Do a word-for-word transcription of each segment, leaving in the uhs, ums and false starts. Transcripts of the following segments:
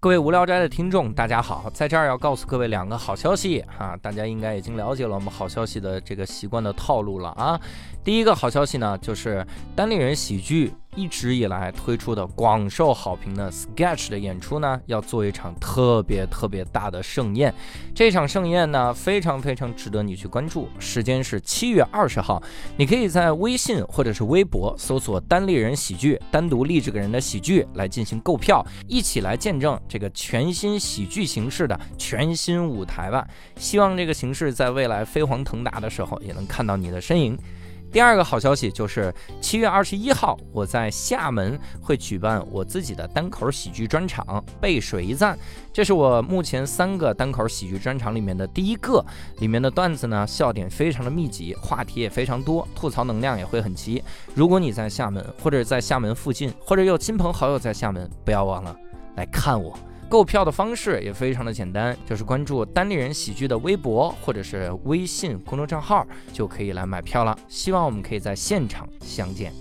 各位无聊斋的听众大家好，在这儿要告诉各位两个好消息啊，大家应该已经了解了我们好消息的这个习惯的套路了啊。第一个好消息呢，就是单立人喜剧一直以来推出的广受好评的 Sketch 的演出呢，要做一场特别特别大的盛宴。这场盛宴呢，非常非常值得你去关注，时间是七月二十号，你可以在微信或者是微博搜索单立人喜剧，单独立这个人的喜剧来进行购票，一起来见证这个全新喜剧形式的全新舞台吧。希望这个形式在未来飞黄腾达的时候也能看到你的身影。第二个好消息就是七月二十一号，我在厦门会举办我自己的单口喜剧专场背水一战，这是我目前三个单口喜剧专场里面的第一个，里面的段子呢笑点非常的密集，话题也非常多，吐槽能量也会很齐。如果你在厦门或者在厦门附近，或者有亲朋好友在厦门，不要忘了来看我。购票的方式也非常的简单，就是关注单立人喜剧的微博或者是微信公众账号就可以来买票了，希望我们可以在现场相见。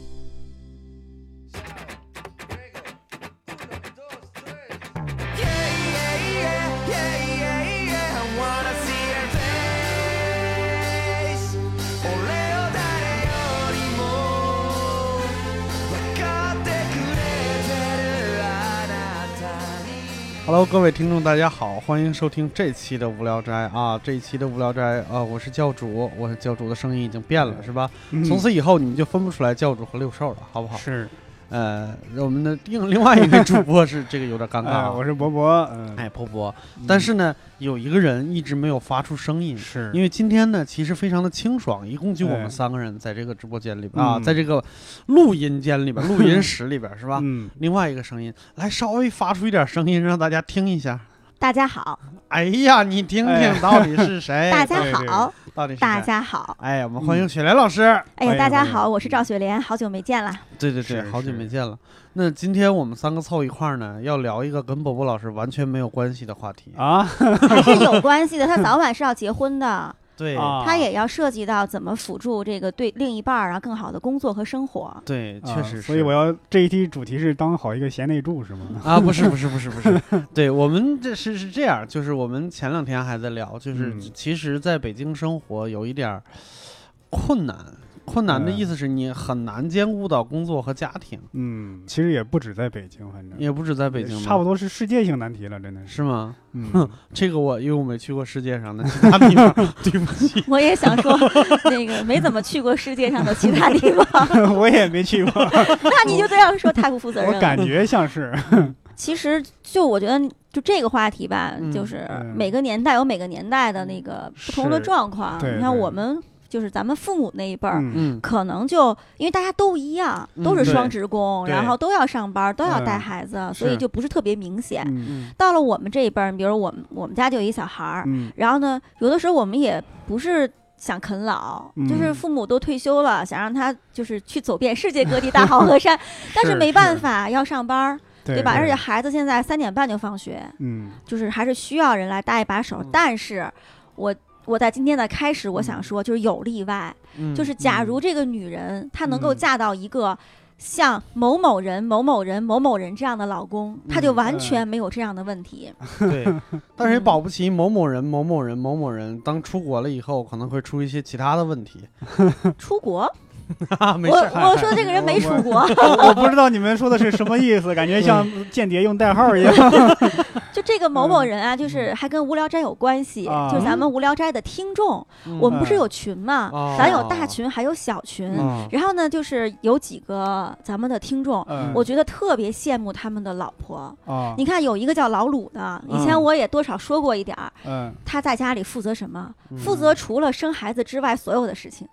Hello， 各位听众，大家好，欢迎收听这期的无聊斋啊！这一期的无聊斋啊，我是教主，我是教主的声音已经变了，是吧？嗯、从此以后你们就分不出来教主和六兽了，好不好？是，呃，我们的另另外一位主播是这个有点尴尬、啊哎，我是伯伯，嗯、哎，伯伯，但是呢，有一个人一直没有发出声音，是因为今天呢，其实非常的清爽，一共就我们三个人在这个直播间里边、哎、啊，在这个录音间里边、录音室里边是吧？嗯，另外一个声音来稍微发出一点声音，让大家听一下。大家好，哎呀，你听听到底是谁？大家好，到底是谁？大家好，哎，我们欢迎雪莲老师。嗯、哎呀，大家好，我是赵雪莲，好久没见了。对对对，好久没见了。那今天我们三个凑一块儿呢，要聊一个跟伯伯老师完全没有关系的话题啊，还是有关系的，他早晚是要结婚的。对、啊，他也要涉及到怎么辅助这个对另一半儿啊更好的工作和生活。对，确实是、啊。所以我要这一期主题是当好一个贤内助是吗？啊，不是不是不是不是，对我们这是是这样，就是我们前两天还在聊，就是、嗯、其实在北京生活有一点困难。困难的意思是你很难兼顾到工作和家庭。嗯，其实也不止在北京，反正也不止在北京，差不多是世界性难题了，真的是。是吗？嗯，这个我因为我没去过世界上的其他地方，对不起。我也想说，那个没怎么去过世界上的其他地方。我也没去过。那你就这样说太不负责任了。我感觉像是。其实就我觉得就这个话题吧，嗯、就是每个年代有每个年代的那个不同的状况。你看我们。就是咱们父母那一辈儿、嗯，可能就因为大家都一样，嗯、都是双职工，然后都要上班，都要带孩子，所以就不是特别明显。嗯、到了我们这一辈儿，比如我们我们家就有一小孩儿、嗯，然后呢，有的时候我们也不是想啃老，嗯、就是父母都退休了，想让他就是去走遍世界各地大好河山，但是没办法，要上班。对吧？而且孩子现在三点半就放学，嗯，就是还是需要人来搭一把手。嗯、但是我。我在今天的开始，我想说，就是有例外，嗯、就是假如这个女人、嗯、她能够嫁到一个像某某人、某某人、某某人这样的老公，嗯、她就完全没有这样的问题。嗯、对，但是也保不齐某某人、某某人、某某人当出国了以后，可能会出一些其他的问题。出国？啊、没事我我说这个人没出国我，我不知道你们说的是什么意思，感觉像间谍用代号一样。就这个某某人啊，就是还跟无聊斋有关系，嗯、就是咱们无聊斋的听众，嗯、我们不是有群嘛，嗯、咱有大群还有小群，嗯、然后呢就是有几个咱们的听众，嗯、我觉得特别羡慕他们的老婆。嗯、你看有一个叫老鲁的，以前我也多少说过一点儿，嗯，他在家里负责什么？嗯、负责除了生孩子之外所有的事情。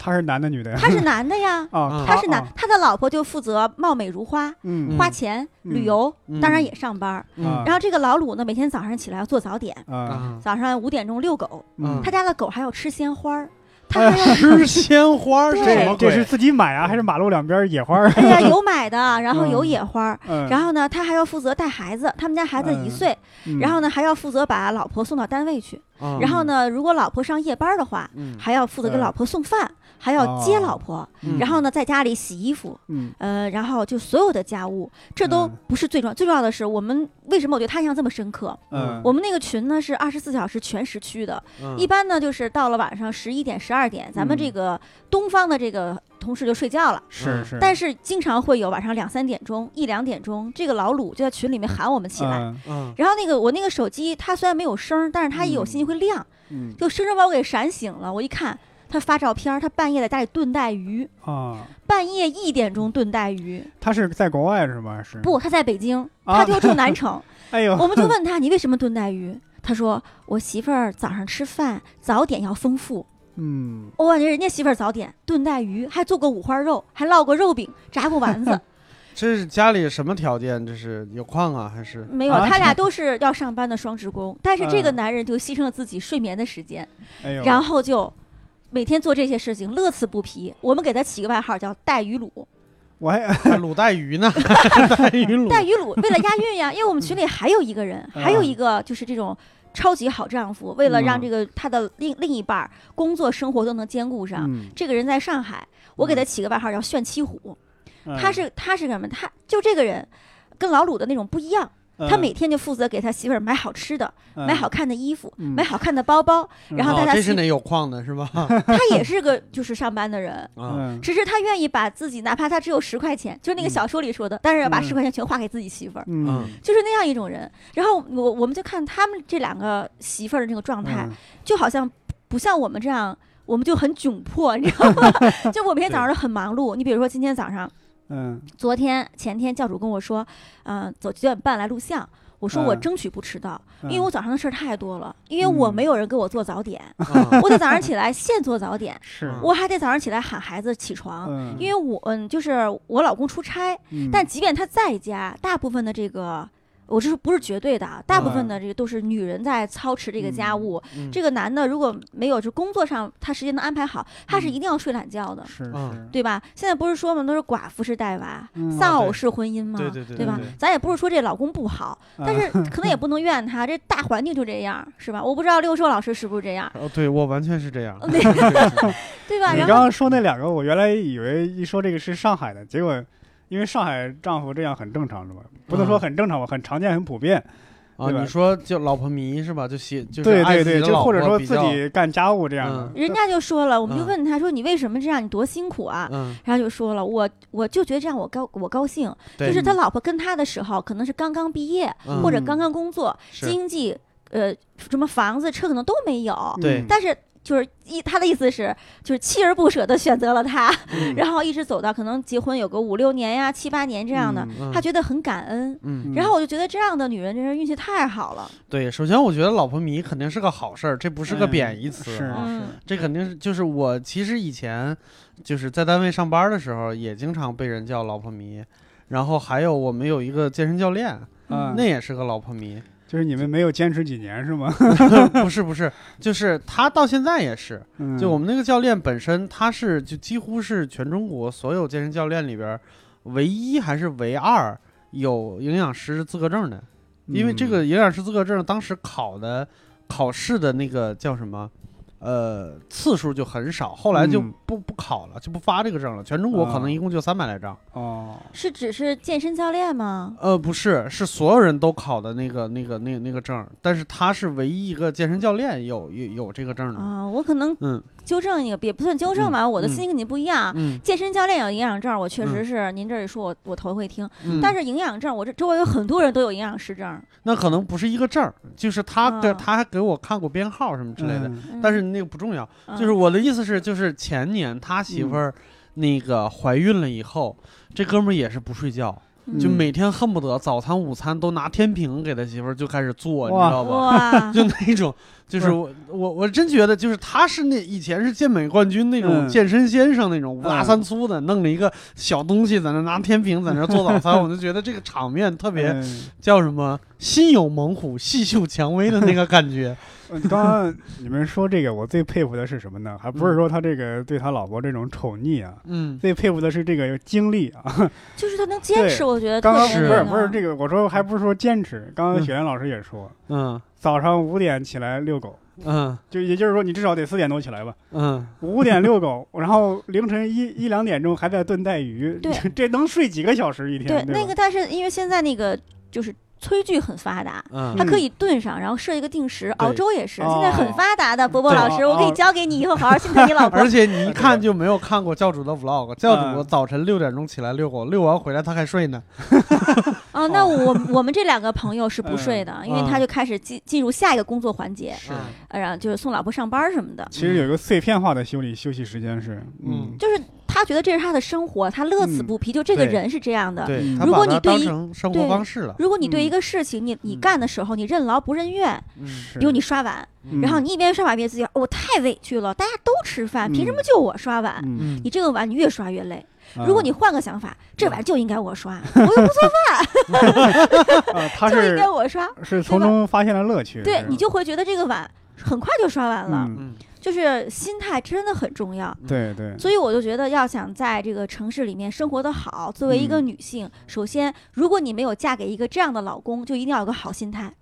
他是男的女的呀？他是男的呀，哦、他是男、哦，他的老婆就负责貌美如花，嗯、花钱、嗯、旅游，嗯、当然也上班、嗯。然后这个老鲁呢，每天早上起来要做早点，嗯、早上五点钟遛狗，嗯、他家的狗还要吃鲜花。他还要吃鲜花，这这是自己买啊，还是马路两边野花？哎呀，有买的，然后有野花。然后呢，他还要负责带孩子，他们家孩子一岁。然后呢，还要负责把老婆送到单位去。嗯、然后呢如果老婆上夜班的话、嗯、还要负责给老婆送饭、嗯、还要接老婆、哦嗯、然后呢在家里洗衣服、嗯、呃然后就所有的家务，这都不是最重要、嗯、最重要的是我们为什么我对他印象这么深刻、嗯、我们那个群呢是二十四小时全时区的、嗯、一般呢就是到了晚上十一点十二点咱们这个东方的这个同事就睡觉了，是是，但是经常会有晚上两三点钟一两点钟这个老鲁就在群里面喊我们起来、嗯嗯、然后那个我那个手机它虽然没有声但是它一有信息会亮、嗯、就生生把我给闪醒了，我一看他发照片，他半夜在家里炖带鱼啊，半夜一点钟炖带鱼。他是在国外是吗？是不，他在北京，啊、他就住南城。哎呦，我们就问他你为什么炖带鱼？他说我媳妇儿早上吃饭早点要丰富。嗯，我感觉人家媳妇儿早点炖带鱼，还做过五花肉，还烙过肉饼，炸过丸子。这是家里什么条件？这是有矿啊还是没有、啊、他俩都是要上班的双职工，但是这个男人就牺牲了自己睡眠的时间，哎、然后就。每天做这些事情乐此不疲，我们给他起个外号叫带鱼鲁。我还卤带鱼呢带鱼鲁带鱼鲁为了押韵呀，因为我们群里还有一个人、嗯、还有一个就是这种超级好丈夫，为了让这个他的另另一半工作生活都能兼顾上、嗯、这个人在上海，我给他起个外号叫炫七虎、嗯、他是他是什么，他就这个人跟老鲁的那种不一样，他每天就负责给他媳妇儿买好吃的、嗯、买好看的衣服、嗯、买好看的包包，然后大家、哦、这是哪有矿的是吧？他也是个就是上班的人、嗯、只是他愿意把自己哪怕他只有十块钱，就是那个小说里说的、嗯、但是要把十块钱全花给自己媳妇儿、嗯，就是那样一种人。然后我我们就看他们这两个媳妇儿的那个状态、嗯、就好像不像我们这样我们就很窘迫你知道吗就我每天早上很忙碌，你比如说今天早上嗯，昨天前天教主跟我说，嗯、呃，走九点半来录像。我说我争取不迟到，嗯、因为我早上的事儿太多了，因为我没有人给我做早点，嗯、我得早上起来现做早点，是我还得早上起来喊孩子起床，嗯、因为我嗯就是我老公出差、嗯，但即便他在家，大部分的这个。我这是不是绝对的、啊？大部分的这个都是女人在操持这个家务。嗯嗯、这个男的如果没有就工作上他时间能安排好，他是一定要睡懒觉的，是、嗯，对吧？现在不是说嘛，都是寡妇是带娃，嗯、丧偶式婚姻嘛，对对 对, 对, 对, 对吧对对对？咱也不是说这老公不好，啊、但是可能也不能怨他，这大环境就这样，是吧？我不知道六兽老师是不是这样？哦，对我完全是这样，对, 对吧？你刚刚说那两个，我原来以为一说这个是上海的，结果。因为上海丈夫这样很正常是吧？不能说很正常吧，很常见，很普遍。啊，你说就老婆迷是吧？就喜就是爱自己的老婆，对对对，就或者说自己干家务这样的。嗯、人家就说了，我们就问他说：“你为什么这样？你多辛苦啊？”嗯、然后就说了：“我我就觉得这样我高我高兴。”就是他老婆跟他的时候，可能是刚刚毕业、嗯、或者刚刚工作，经济呃什么房子车可能都没有。对，但是。就是一他的意思是，就是锲而不舍地选择了他、嗯，然后一直走到可能结婚有个五六年呀、七八年这样的，嗯、他觉得很感恩、嗯。然后我就觉得这样的女人真是运气太好了。对，首先我觉得老婆迷肯定是个好事儿，这不是个贬义词、嗯、啊，是是这肯定是就是我其实以前就是在单位上班的时候也经常被人叫老婆迷，然后还有我们有一个健身教练，嗯、那也是个老婆迷。就是你们没有坚持几年是吗不是不是，就是他到现在也是、嗯、就我们那个教练本身他是就几乎是全中国所有健身教练里边唯一还是唯二有营养师资格证的，因为这个营养师资格证当时考的考试的那个叫什么呃次数就很少，后来就不、嗯、不考了，就不发这个证了，全中国可能一共就三百来张。哦，是只是健身教练吗？呃不是，是所有人都考的那个那个那那个证，但是他是唯一一个健身教练有有有这个证的啊、哦、我可能嗯纠正也也不算纠正吧、嗯、我的心情跟你不一样、嗯、健身教练有营养证我确实是、嗯、您这里说我我头会听、嗯、但是营养证我这周围有很多人都有营养师证，那可能不是一个证，就是他给、哦、他还给我看过编号什么之类的、嗯、但是那个不重要，就是我的意思是就是前年他媳妇儿那个怀孕了以后、嗯、这哥们儿也是不睡觉、嗯、就每天恨不得早餐午餐都拿天平给他媳妇儿就开始做，你知道吧就那种就是我我我真觉得就是他是那以前是健美冠军那种健身先生那种五大三粗的、嗯、弄了一个小东西在那拿天平在那做早餐、嗯、我就觉得这个场面特别、嗯、叫什么心有猛虎细嗅蔷薇的那个感觉刚刚你们说这个我最佩服的是什么呢？还不是说他这个对他老婆这种宠溺啊，嗯，最佩服的是这个经历啊，就是他能坚持我觉得特别是不是不是这个我说还不是说坚持，刚刚雪原老师也说嗯早上五点起来遛狗，嗯，就也就是说你至少得四点多起来吧，嗯，五点遛狗，然后凌晨一一两点钟还在炖带鱼，对，这能睡几个小时一天？对，对那个但是因为现在那个就是。炊具很发达，嗯，它可以炖上，然后设一个定时。熬粥也是现在很发达的。波波老师，我可以教给你，以后好好心疼你老婆。而且你一看就没有看过教主的 vlog， 教主早晨六点钟起来遛狗，遛完回来他还睡呢。啊，那我我们这两个朋友是不睡的，因为他就开始进进入下一个工作环节，是，然后就是送老婆上班什么的。其实有一个碎片化的休息休息时间是，嗯，就是。他觉得这是他的生活，他乐此不疲。嗯、就这个人是这样的。对，如果你对一生活方式了，如果你对一个事情你，你、嗯、你干的时候，你任劳不任怨。嗯，比如你刷碗，嗯、然后你一边刷碗一边自己，我、哦、太委屈了，大家都吃饭，嗯、凭什么就我刷碗？嗯、你这个碗你越刷越累。如果你换个想法，这碗就应该我刷，我又不做饭，就应该我刷。是从中发现了乐趣。对，你就会觉得这个碗很快就刷完了。嗯。就是心态真的很重要，对对，所以我就觉得要想在这个城市里面生活得好，作为一个女性，嗯、首先如果你没有嫁给一个这样的老公，就一定要有个好心态，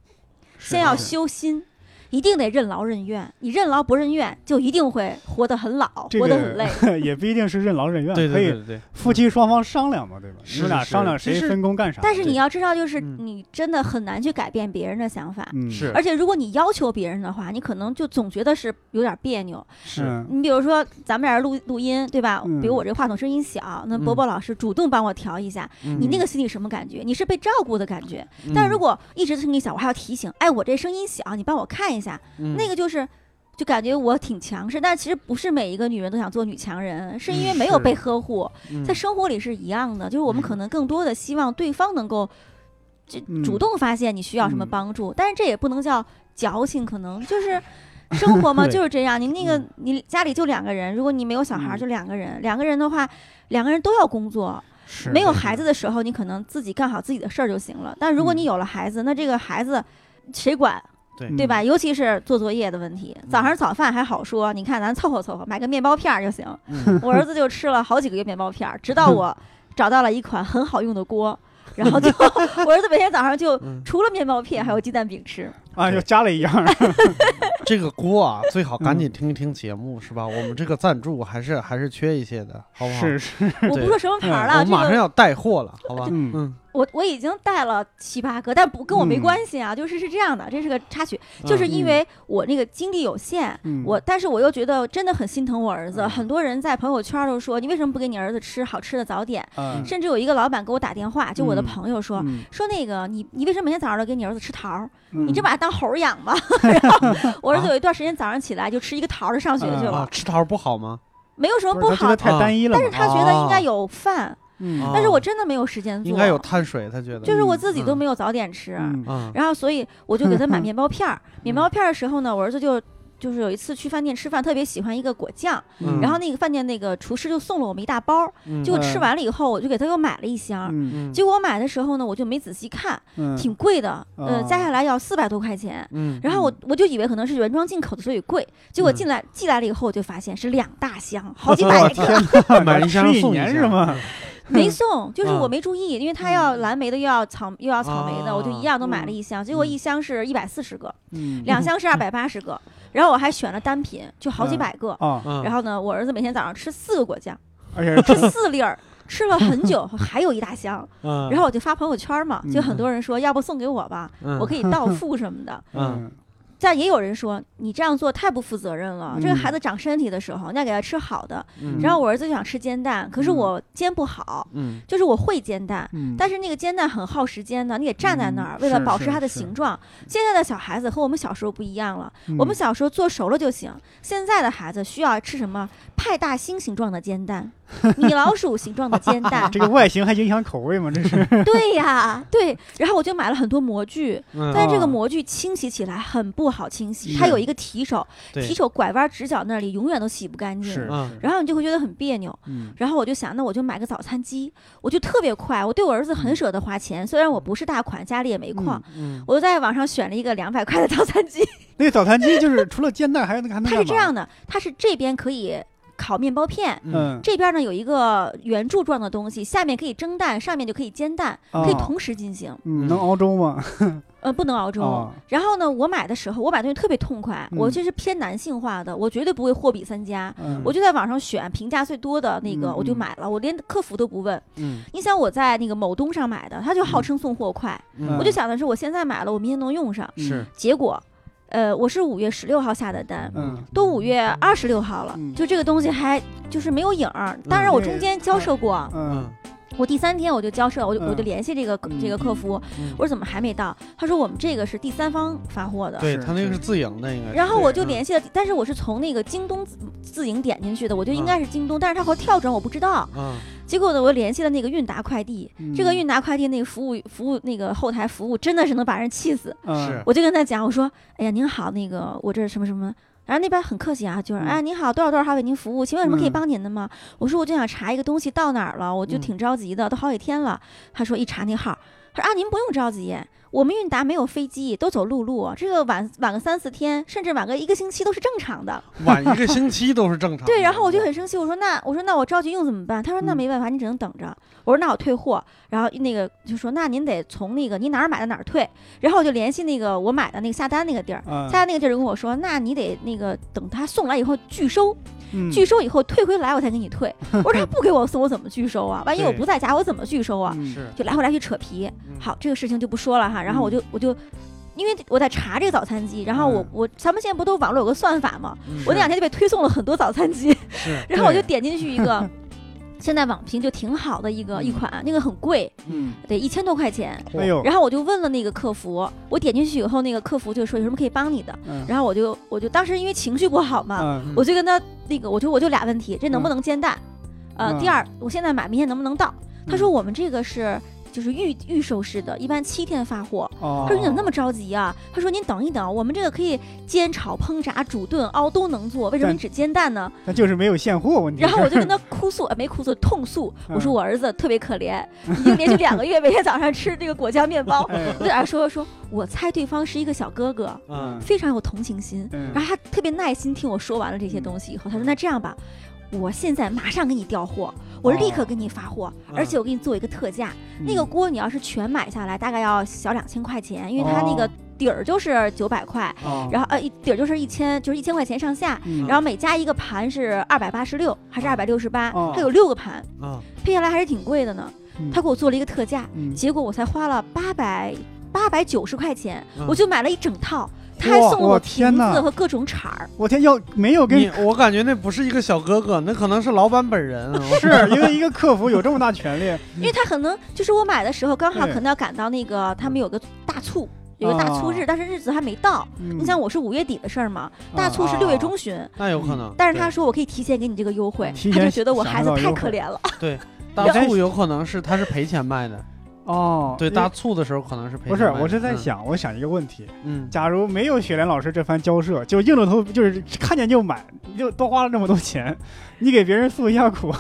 先要修心，一定得任劳任怨，你任劳不任怨，就一定会活得很老，这个、活得很累。也不一定是任劳任怨，对对对对可以夫妻双方商量嘛，对吧？你们俩商量谁分工干啥。但是你要知道，就是你真的很难去改变别人的想法。嗯、是。而且如果你要求别人的话，你可能就总觉得是有点别扭。是。你比如说，咱们俩录录音，对吧？嗯、比如我这话筒声音小，那伯伯老师主动帮我调一下，嗯、你那个心里什么感觉？你是被照顾的感觉。嗯、但是如果一直声音小，我还要提醒，哎，我这声音小，你帮我看一下。一下，那个就是，就感觉我挺强势，但其实不是每一个女人都想做女强人，是因为没有被呵护。嗯、在生活里是一样的，就是我们可能更多的希望对方能够，就主动发现你需要什么帮助，嗯、但是这也不能叫矫情，可能就是生活嘛，就是这样。你那个你家里就两个人，如果你没有小孩就两个人，嗯、两个人的话，两个人都要工作。没有孩子的时候，你可能自己干好自己的事儿就行了。但如果你有了孩子，嗯、那这个孩子谁管？对对吧？尤其是做作业的问题，早上早饭还好说，你看咱凑合凑合，买个面包片儿就行。我儿子就吃了好几个月面包片儿，直到我找到了一款很好用的锅，然后就我儿子每天早上就除了面包片还有鸡蛋饼吃。啊，又加了一样。这个锅啊，最好赶紧听一听节目，是吧？我们这个赞助还是还是缺一些的，好不好？是是。我不说什么牌了，我马上要带货了，好吧？嗯。我我已经带了七八个，但不跟我没关系啊。嗯、就是是这样的，这是个插曲，嗯、就是因为我那个精力有限，嗯、我但是我又觉得真的很心疼我儿子。嗯、很多人在朋友圈都说你为什么不给你儿子吃好吃的早点？嗯、甚至有一个老板给我打电话，就我的朋友说、嗯、说那个你你为什么每天早上都给你儿子吃桃？嗯、你这把他当猴养吧。然后我儿子有一段时间早上起来就吃一个桃就上学去了。啊啊、吃桃不好吗？没有什么不好，不太单一了，但是他觉得应该有饭。啊嗯，但是我真的没有时间做，应该有碳水，他觉得就是我自己都没有早点吃，然后所以我就给他买面包片儿。面包片儿的时候呢，我儿子就就是有一次去饭店吃饭，特别喜欢一个果酱，然后那个饭店那个厨师就送了我们一大包，结果吃完了以后，我就给他又买了一箱，结果我买的时候呢，我就没仔细看，挺贵的，呃，加下来要四百多块钱，然后我我就以为可能是原装进口的，所以贵，结果进来寄来了以后，我就发现是两大箱，好几百克，买一箱送一年是吗？没送，就是我没注意，因为他要蓝莓的，又要草，又要草莓的，我就一样都买了一箱。结果一箱是一百四十个，两箱是二百八十个，然后我还选了单品，就好几百个。然后呢，我儿子每天早上吃四个果酱，吃四粒儿，吃了很久，还有一大箱。然后我就发朋友圈嘛，就很多人说，要不送给我吧，我可以到付什么的。嗯。但也有人说你这样做太不负责任了。嗯、这个孩子长身体的时候，你要给他吃好的。嗯、然后我儿子就想吃煎蛋，可是我煎不好，嗯、就是我会煎蛋，嗯、但是那个煎蛋很耗时间的，你得站在那儿，嗯、为了保持它的形状。现在的小孩子和我们小时候不一样了，嗯、我们小时候做熟了就行，现在的孩子需要吃什么派大星形状的煎蛋。米老鼠形状的煎蛋，这个外形还影响口味吗？这是对呀，对。然后我就买了很多模具，但是这个模具清洗起来很不好清洗，它有一个提手，提手拐弯直角那里永远都洗不干净，然后你就会觉得很别扭。然后我就想，那我就买个早餐机，我就特别快。我对我儿子很舍得花钱，虽然我不是大款，家里也没矿，我就在网上选了一个两百块的早餐机。那个早餐机就是除了煎蛋还有那个，它是这样的，它是这边可以。烤面包片，嗯，这边呢有一个圆柱状的东西，下面可以蒸蛋，上面就可以煎蛋，哦、可以同时进行。嗯，能熬粥吗？呃，不能熬粥、哦。然后呢，我买的时候，我买东西特别痛快，嗯、我就是偏男性化的，我绝对不会货比三家，嗯、我就在网上选评价最多的那个，嗯、我就买了，我连客服都不问。嗯，你想我在那个某东上买的，他就号称送货快，嗯、我就想的是我现在买了，我明天能用上。是、嗯，结果。呃，我是五月十六号下的单，嗯，都五月二十六号了、嗯，就这个东西还就是没有影儿。当然，我中间交涉过，嗯，我第三天我就交涉，我就、嗯、我就联系这个、嗯、这个客服、嗯，我说怎么还没到？他说我们这个是第三方发货的，对他那个是自营的应该。然后我就联系了、嗯，但是我是从那个京东自营点进去的，我就应该是京东，嗯、但是他给我跳转，我不知道。嗯结果呢，我联系了那个韵达快递、嗯，这个韵达快递那个服务服务那个后台服务真的是能把人气死。是，我就跟他讲，我说，哎呀，您好，那个我这什么什么，然后那边很客气啊，就是，嗯、哎，您好，多少多少号为您服务，请问有什么可以帮您的吗？嗯、我说我就想查一个东西到哪儿了，我就挺着急的，嗯、都好几天了。他说一查那号，他说啊，您不用着急。我们韵达没有飞机，都走陆路，这个晚晚个三四天，甚至晚个一个星期都是正常的。晚一个星期都是正常的。对，然后我就很生气，我说那我说那我着急用怎么办？他说那没办法，嗯、你只能等着。我说那我退货，然后那个就说那您得从那个您哪儿买的哪儿退。然后我就联系那个我买的那个下单那个地儿，嗯、下单那个地儿跟我说，那你得那个等他送来以后拒收，嗯、拒收以后退回来我才给你退。我说他不给我送我怎么拒收啊？万一我不在家我怎么拒收啊？就来回来去扯皮。好，这个事情就不说了哈。然后我就我就，因为我在查这个早餐机，然后我、嗯、我咱们现在不都网络有个算法吗？我那两天就被推送了很多早餐机，然后我就点进去一个，现在网评就挺好的一个、嗯、一款，那个很贵，嗯，得一千多块钱。哎呦！然后我就问了那个客服，我点进去以后，那个客服就说有什么可以帮你的，嗯、然后我就我就当时因为情绪不好嘛，嗯、我就跟他那个我就我就俩问题，这能不能煎蛋？嗯、呃，第二，我现在买明天能不能到？他说我们这个是。就是预预售式的，一般七天发货。哦、他说你怎么那么着急啊？他说您等一等，我们这个可以煎炒烹炸煮炖熬都能做，为什么你只煎蛋呢？那就是没有现货问题。然后我就跟他哭诉，没哭诉，痛诉。我说我儿子特别可怜，嗯、已经连续两个月每天早上吃这个果酱面包。我就在那说说，我猜对方是一个小哥哥，嗯、非常有同情心、嗯。然后他特别耐心听我说完了这些东西以后，他说那这样吧。我现在马上给你调货，我立刻给你发货，哦、而且我给你做一个特价、嗯。那个锅你要是全买下来，大概要小两千块钱，因为它那个底儿就是九百块，哦、然后呃底儿就是一千，就是一千块钱上下。嗯、然后每加一个盘是二百八十六还是二百六十八，它有六个盘、哦，配下来还是挺贵的呢。嗯、他给我做了一个特价，嗯、结果我才花了八百八百九十块钱、嗯，我就买了一整套。他还送了我瓶子和各种铲儿，我天，要没有跟 你, 你，我感觉那不是一个小哥哥，那可能是老板本人、啊。是因为一个客服有这么大权力，因为他可能就是我买的时候刚好可能要赶到那个他们有个大促，有个大促日，啊、但是日子还没到。嗯、你想我是五月底的事儿嘛，大促是六月中旬，那、啊啊、有可能。但是他说我可以提前给你这个优惠，他就觉得我孩子太可怜了。对，大促有可能是他是赔钱卖的。哦，对，大促的时候可能是赔。不是，我是在想、嗯，我想一个问题，嗯，假如没有雪莲老师这番交涉，就硬着头，就是看见就买，就多花了这么多钱，你给别人诉一下苦，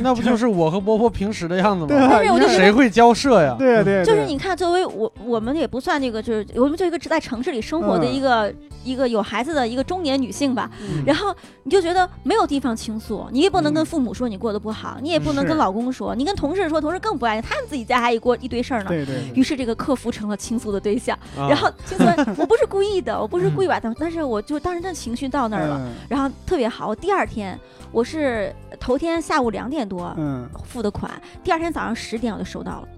那不就是我和波波平时的样子吗？对吧？但是谁会交涉呀？对、啊、对、啊，就是你看，作为我，我们也不算这个，就是我们就一个只在城市里生活的一个、嗯、一个有孩子的一个中年女性吧、嗯。然后你就觉得没有地方倾诉，你也不能跟父母说你过得不好，嗯、你也不能跟老公说，你跟同事说，同事更不爱你，他们自己家还一锅。一堆事儿呢，对对对，于是这个客服成了倾诉的对象。啊、然后倾诉，我不是故意的，我不是故意把他，但是我就当时那情绪到那儿了、嗯，然后特别好。我第二天，我是头天下午两点多付的款，嗯、第二天早上十点我就收到了。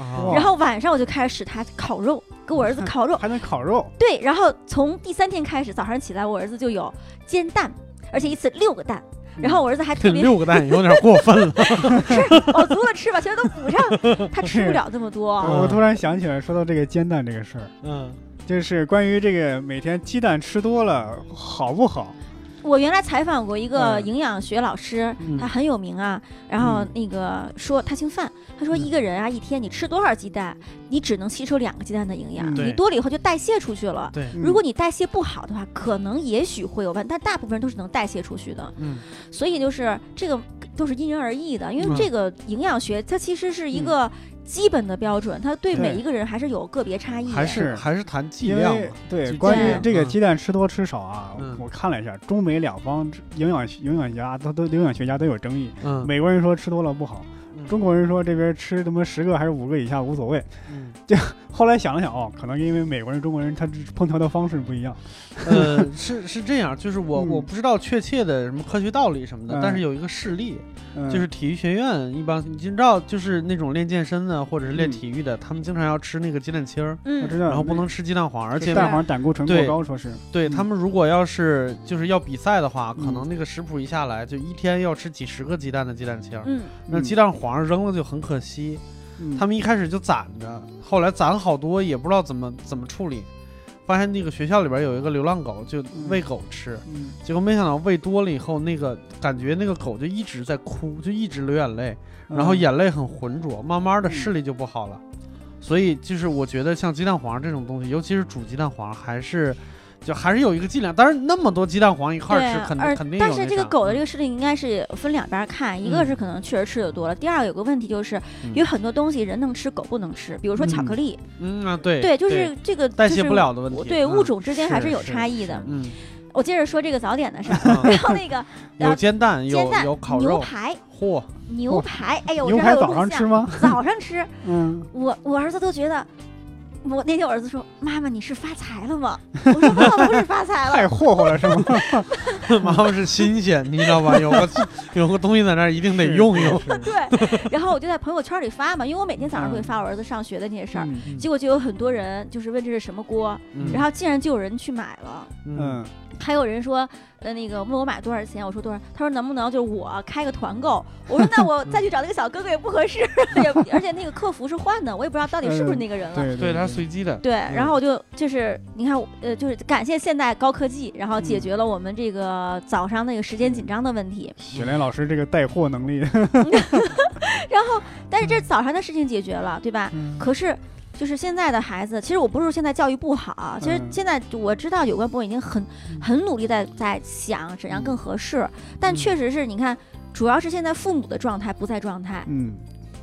哦、然后晚上我就开始使他烤肉，给我儿子烤肉，还能烤肉。对，然后从第三天开始，早上起来我儿子就有煎蛋，而且一次六个蛋。然后我儿子还特别，这六个蛋有点过分了。是，我足了吃吧，全都补上，他吃不了这么多。我突然想起来，说到这个煎蛋这个事儿，嗯，就是关于这个每天鸡蛋吃多了好不好？我原来采访过一个营养学老师，嗯、他很有名啊。然后那个说他姓范，他说一个人啊、嗯、一天你吃多少鸡蛋，你只能吸收两个鸡蛋的营养，嗯、你多了以后就代谢出去了。对，如果你代谢不好的话，可能也许会有问题，但大部分人都是能代谢出去的。嗯，所以就是这个都是因人而异的，因为这个营养学它其实是一个。嗯基本的标准，它对每一个人还是有个别差异，还是还是谈剂量。对，关于这个鸡蛋吃多吃少啊，嗯、我看了一下，中美两方营养营养家都都营养学家都有争议。嗯，美国人说吃多了不好。中国人说这边吃他妈十个还是五个以下无所谓，嗯，就后来想了想哦，可能因为美国人、中国人他烹调的方式不一样。呃，是是这样，就是我、嗯、我不知道确切的什么科学道理什么的，嗯、但是有一个事例，嗯、就是体育学院一帮你知道，就是那种练健身的或者是练体育的，嗯、他们经常要吃那个鸡蛋清儿，嗯，我知道，然后不能吃鸡蛋黄，而且蛋黄胆固醇过高，说是对、嗯、他们如果要是就是要比赛的话，可能那个食谱一下来就一天要吃几十个鸡蛋的鸡蛋清，嗯，那鸡蛋黄。往上扔了就很可惜，他们一开始就攒着，后来攒好多也不知道怎么怎么处理，发现那个学校里边有一个流浪狗，就喂狗吃，嗯、结果没想到喂多了以后，那个感觉那个狗就一直在哭，就一直流眼泪，然后眼泪很浑浊，慢慢的视力就不好了。嗯、所以就是我觉得像鸡蛋黄这种东西，尤其是煮鸡蛋黄，还是。就还是有一个剂量，当然那么多鸡蛋黄一块吃，肯肯定有。但是这个狗的这个事情应该是分两边看，嗯、一个是可能确实吃的多了，第二个有个问题就是、嗯、有很多东西人能吃，狗不能吃，比如说巧克力。嗯, 嗯啊，对对，就是这个、就是、代谢不了的问题。对，物种之间还是有差异的。嗯，我接着说这个早点的事儿，然后那个有煎蛋，有有烤肉、牛排。嚯、哦！牛排，哎呦，我牛排早上吃吗？早上吃。嗯，我我儿子都觉得。我那天我儿子说：“妈妈，你是发财了吗？”我说：“妈妈不是发财了，太霍霍了是吗？”妈妈是新鲜，你知道吧？有个有个东西在那儿，一定得用用。对。然后我就在朋友圈里发嘛，因为我每天早上都会发我儿子上学的那些事儿、嗯，结果就有很多人就是问这是什么锅，嗯、然后竟然就有人去买了。嗯。还有人说，呃，那个问我买多少钱，我说多少，他说能不能就是我开个团购，我说那我再去找那个小哥哥也不合适，也而且那个客服是换的，我也不知道到底是不是那个人了，呃、对, 对, 对他随机的。对，然后我就就是你看，呃，就是感谢现代高科技，然后解决了我们这个早上那个时间紧张的问题。雪莲老师这个带货能力，然后但是这早上的事情解决了，对吧？嗯、可是。就是现在的孩子，其实我不是现在教育不好，其实现在我知道有关部门已经很很努力在在想怎样更合适，但确实是你看，主要是现在父母的状态不在状态。嗯，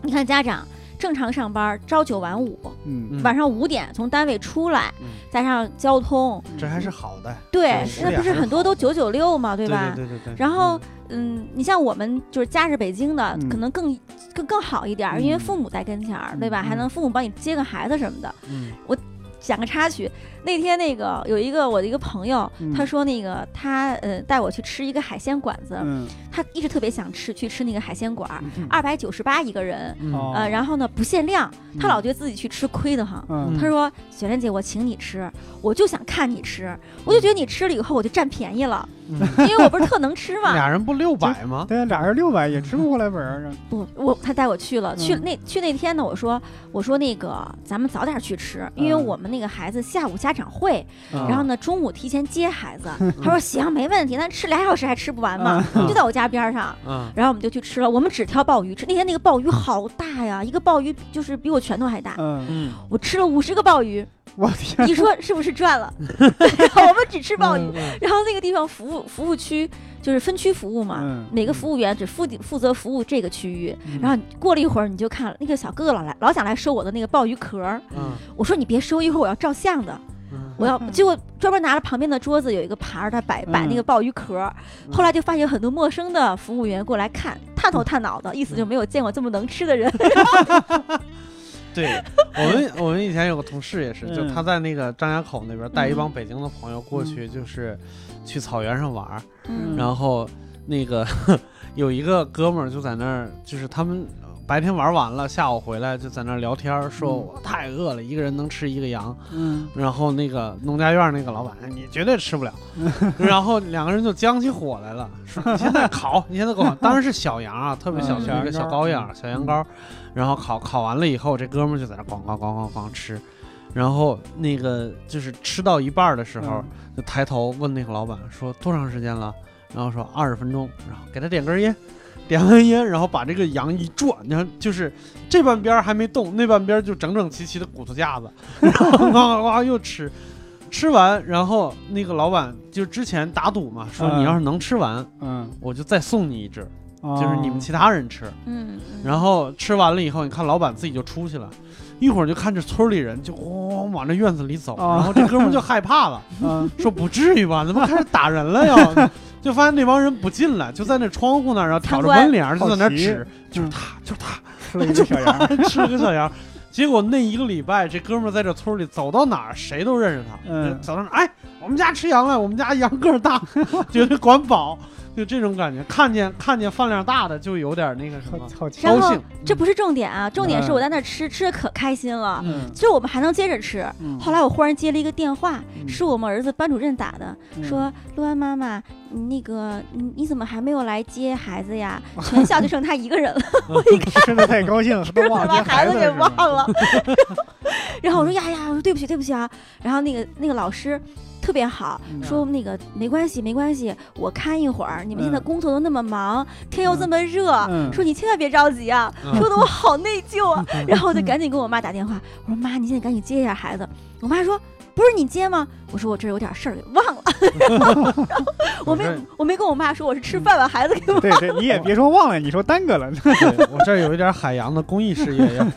你看家长正常上班，朝九晚五，嗯，晚上五点从单位出来，嗯、加上交通，这还是好的。对，那不是很多都九九六嘛，对吧？对对对对对。然后。嗯嗯，你像我们就是家是北京的，嗯、可能更更更好一点、嗯，因为父母在跟前儿、嗯，对吧？还能父母帮你接个孩子什么的。嗯，我讲个插曲，那天那个有一个我的一个朋友，嗯、他说那个他呃带我去吃一个海鲜馆子，嗯、他一直特别想吃去吃那个海鲜馆，二百九十八一个人、嗯，呃，然后呢不限量，他老觉得自己去吃亏的哈。嗯、他说雪莲姐，我请你吃，我就想看你吃，我就觉得你吃了以后我就占便宜了。嗯、因为我不是特能吃嘛，俩人不六百吗？对，俩人六百也吃不过来本儿。不，我他带我去了，去那去那天呢，我说我说那个咱们早点去吃，因为我们那个孩子下午家长会，嗯、然后呢中午提前接孩子。嗯、他说行，没问题，那吃俩小时还吃不完嘛，嗯、就在我家边上。嗯、然后我们就去吃了，我们只挑鲍鱼吃。那天那个鲍鱼好大呀，一个鲍鱼就是比我拳头还大。嗯，我吃了五十个鲍鱼。我天！你说是不是赚了？然后我们只吃鲍鱼，嗯、然后那个地方服务服务区就是分区服务嘛，嗯、每个服务员只负负责服务这个区域。嗯、然后过了一会儿，你就看了那个小哥哥老来老想来收我的那个鲍鱼壳。嗯、我说你别收，一会儿我要照相的。我要结果专门拿了旁边的桌子有一个盘儿，他摆摆那个鲍鱼壳。后来就发现很多陌生的服务员过来看，探头探脑的，意思就没有见过这么能吃的人。对，我们我们以前有个同事也是，就他在那个张家口那边带一帮北京的朋友过去，就是去草原上玩，嗯、然后那个有一个哥们儿就在那儿，就是他们白天玩完了，下午回来就在那儿聊天，说我太饿了，一个人能吃一个羊。嗯，然后那个农家院那个老板，你绝对吃不了。然后两个人就将起火来了，说你现在烤，你现在给我，当然是小羊啊，特别小的一个小羔羊，小羊羔。然后烤烤完了以后，这哥们就在那咣咣咣咣咣吃，然后那个就是吃到一半的时候，嗯、就抬头问那个老板说多长时间了，然后说二十分钟，然后给他点根烟，点完烟，然后把这个羊一转，然后就是这半边还没动，那半边就整整齐齐的骨头架子，然后咣咣咣又吃，吃完，然后那个老板就之前打赌嘛，说你要是能吃完，嗯，我就再送你一只。就是你们其他人吃，嗯，然后吃完了以后，你看老板自己就出去了，一会儿就看着村里人就咣往这院子里走，然后这哥们就害怕了，说不至于吧，怎么开始打人了呀？就发现那帮人不进来，就在那窗户那儿，然后挑着门帘就在那指，就是他，就是他，吃了一个小羊，吃了个小羊。结果那一个礼拜，这哥们在这村里走到哪儿谁都认识他，嗯，走到哪儿，哎，我们家吃羊了，我们家羊个大，绝对管饱。就这种感觉，看见看见饭量大的就有点那个什么高兴。然后这不是重点啊，重点是我在那吃、嗯、吃的可开心了，嗯，所以我们还能接着吃、嗯、后来我忽然接了一个电话、嗯、是我们儿子班主任打的、嗯、说陆安妈妈那个你怎么还没有来接孩子呀？全校就剩他一个人了。我一看真的太高兴了，都忘了把孩子给忘了。然后我说呀呀，我说对不起对不起啊。然后那个那个老师特别好，说那个没关系没关系，我看一会儿，你们现在工作都那么忙、嗯、天又这么热、嗯、说你千万别着急啊、嗯、说的我好内疚啊、嗯、然后我就赶紧跟我妈打电话，我说妈你现在赶紧接一下孩子。我妈说不是你接吗？我说我这有点事儿给忘了。然后我没我没跟我妈说我是吃饭把孩子给忘了。对对，你也别说忘了，你说耽搁了。我这有一点海洋的公益事业呀。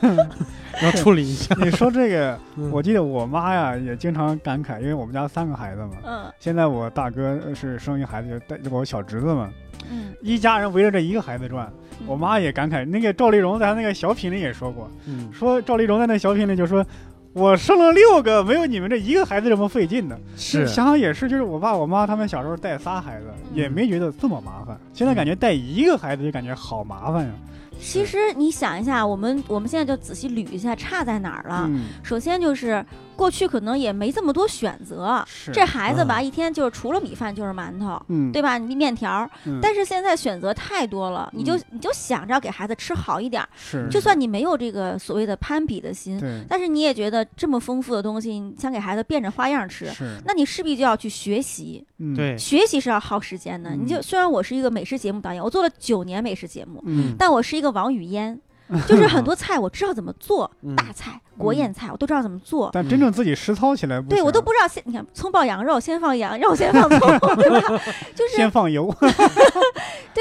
要处理一下。你说这个，我记得我妈呀也经常感慨，因为我们家三个孩子嘛。嗯。现在我大哥是生一孩子，就带我小侄子嘛。嗯。一家人围着这一个孩子转，嗯、我妈也感慨。那个赵丽蓉在她那个小品里也说过，嗯、说赵丽蓉在那小品里就说，我生了六个，没有你们这一个孩子这么费劲的。是。想想也是，就是我爸我妈他们小时候带仨孩子，嗯、也没觉得这么麻烦。现在感觉带一个孩子就感觉好麻烦呀。其实你想一下，我们我们现在就仔细捋一下差在哪儿了、嗯、首先就是过去可能也没这么多选择，这孩子吧、啊、一天就是除了米饭就是馒头、嗯、对吧，面条、嗯、但是现在选择太多了、嗯、你就你就想着给孩子吃好一点，是，就算你没有这个所谓的攀比的心，但是你也觉得这么丰富的东西你想给孩子变着花样吃，那你势必就要去学习、嗯、对，学习是要耗时间的、嗯、你就虽然我是一个美食节目导演，我做了九年美食节目、嗯、但我是一个王语嫣，就是很多菜我知道怎么做，嗯、大菜、国宴菜我都知道怎么做，但真正自己实操起来不行，对我都不知道。先你看，葱爆羊肉，先放羊肉，先放葱，对吧？就是先放油。对，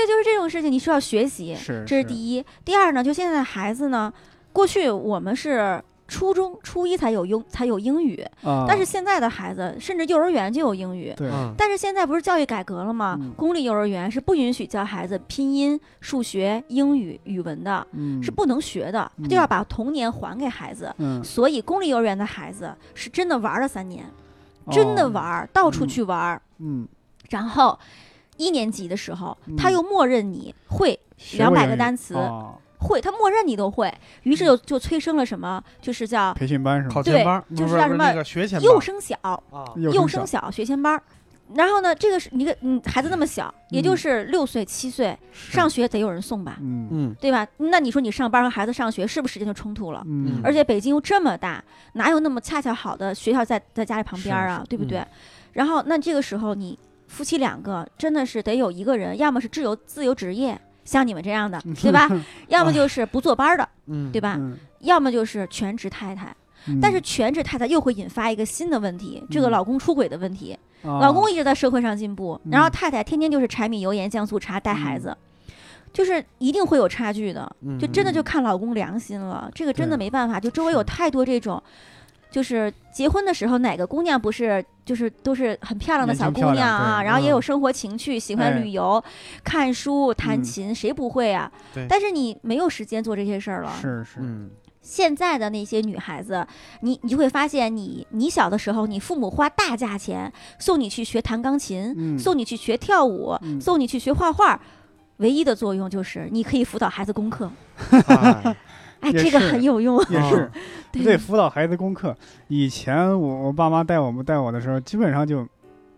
就是这种事情，你是要学习，是，这是第一。第二呢，就现在孩子呢，过去我们是初中初一才有英才有英语、啊，但是现在的孩子甚至幼儿园就有英语。对、啊。但是现在不是教育改革了吗？嗯、公立幼儿园是不允许教孩子拼音、数学、英语、语文的，嗯、是不能学的，就要把童年还给孩子。嗯、所以公立幼儿园的孩子是真的玩了三年，哦、真的玩，到处去玩。嗯。然后一年级的时候，嗯、他又默认你会两百个单词。会，他默认你都会，于是就就催生了什么，就是叫培训班，什么考前班，就是叫什么幼升小，幼升小学前班。然后呢，这个是你个嗯孩子那么小，也就是六岁七岁，上学得有人送吧，嗯嗯，对吧？那你说你上班和孩子上学是不是时间就冲突了？嗯，而且北京又这么大，哪有那么恰恰好的学校在在家里旁边啊，对不对？然后那这个时候你夫妻两个真的是得有一个人，要么是自由自由职业。像你们这样的，对吧？要么就是不坐班的，嗯、对吧、嗯？要么就是全职太太、嗯，但是全职太太又会引发一个新的问题，嗯、这个老公出轨的问题、哦。老公一直在社会上进步，嗯、然后太太天天就是柴米油盐酱醋茶带孩子、嗯，就是一定会有差距的、嗯。就真的就看老公良心了，嗯、这个真的没办法。就周围有太多这种。就是结婚的时候，哪个姑娘不是就是都是很漂亮的小姑娘啊？然后也有生活情趣，嗯、喜欢旅游、哎、看书、弹琴、嗯，谁不会啊？但是你没有时间做这些事儿了。是是。嗯。现在的那些女孩子，你你就会发现你，你你小的时候，你父母花大价钱送你去学弹钢琴，嗯、送你去学跳舞、嗯，送你去学画画，唯一的作用就是你可以辅导孩子功课。哎哎，这个很有用，也是。对，对辅导孩子功课，以前我我爸妈带我们带我的时候，基本上就，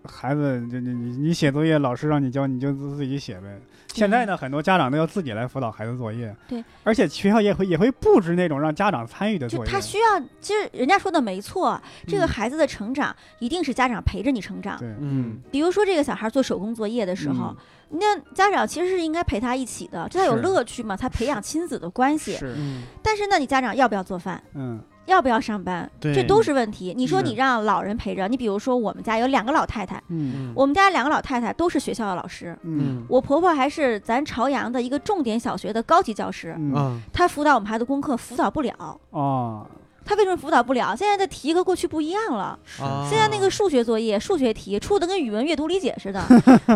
孩子就你你你写作业，老师让你教你就自己写呗。现在呢，很多家长都要自己来辅导孩子作业。对，而且学校也会也会布置那种让家长参与的作业。就他需要，其实人家说的没错，这个孩子的成长一定是家长陪着你成长。对，嗯。比如说这个小孩做手工作业的时候，嗯、那家长其实是应该陪他一起的，这才有乐趣嘛，才培养亲子的关系。是。但是，那你家长要不要做饭？嗯。要不要上班，这都是问题。你说你让老人陪着你，比如说我们家有两个老太太，嗯，我们家两个老太太都是学校的老师，嗯，我婆婆还是咱朝阳的一个重点小学的高级教师，嗯，她辅导我们孩子功课辅导不了，哦，她为什么辅导不了？现在的题和过去不一样了，啊，现在那个数学作业、数学题出的跟语文阅读理解似的，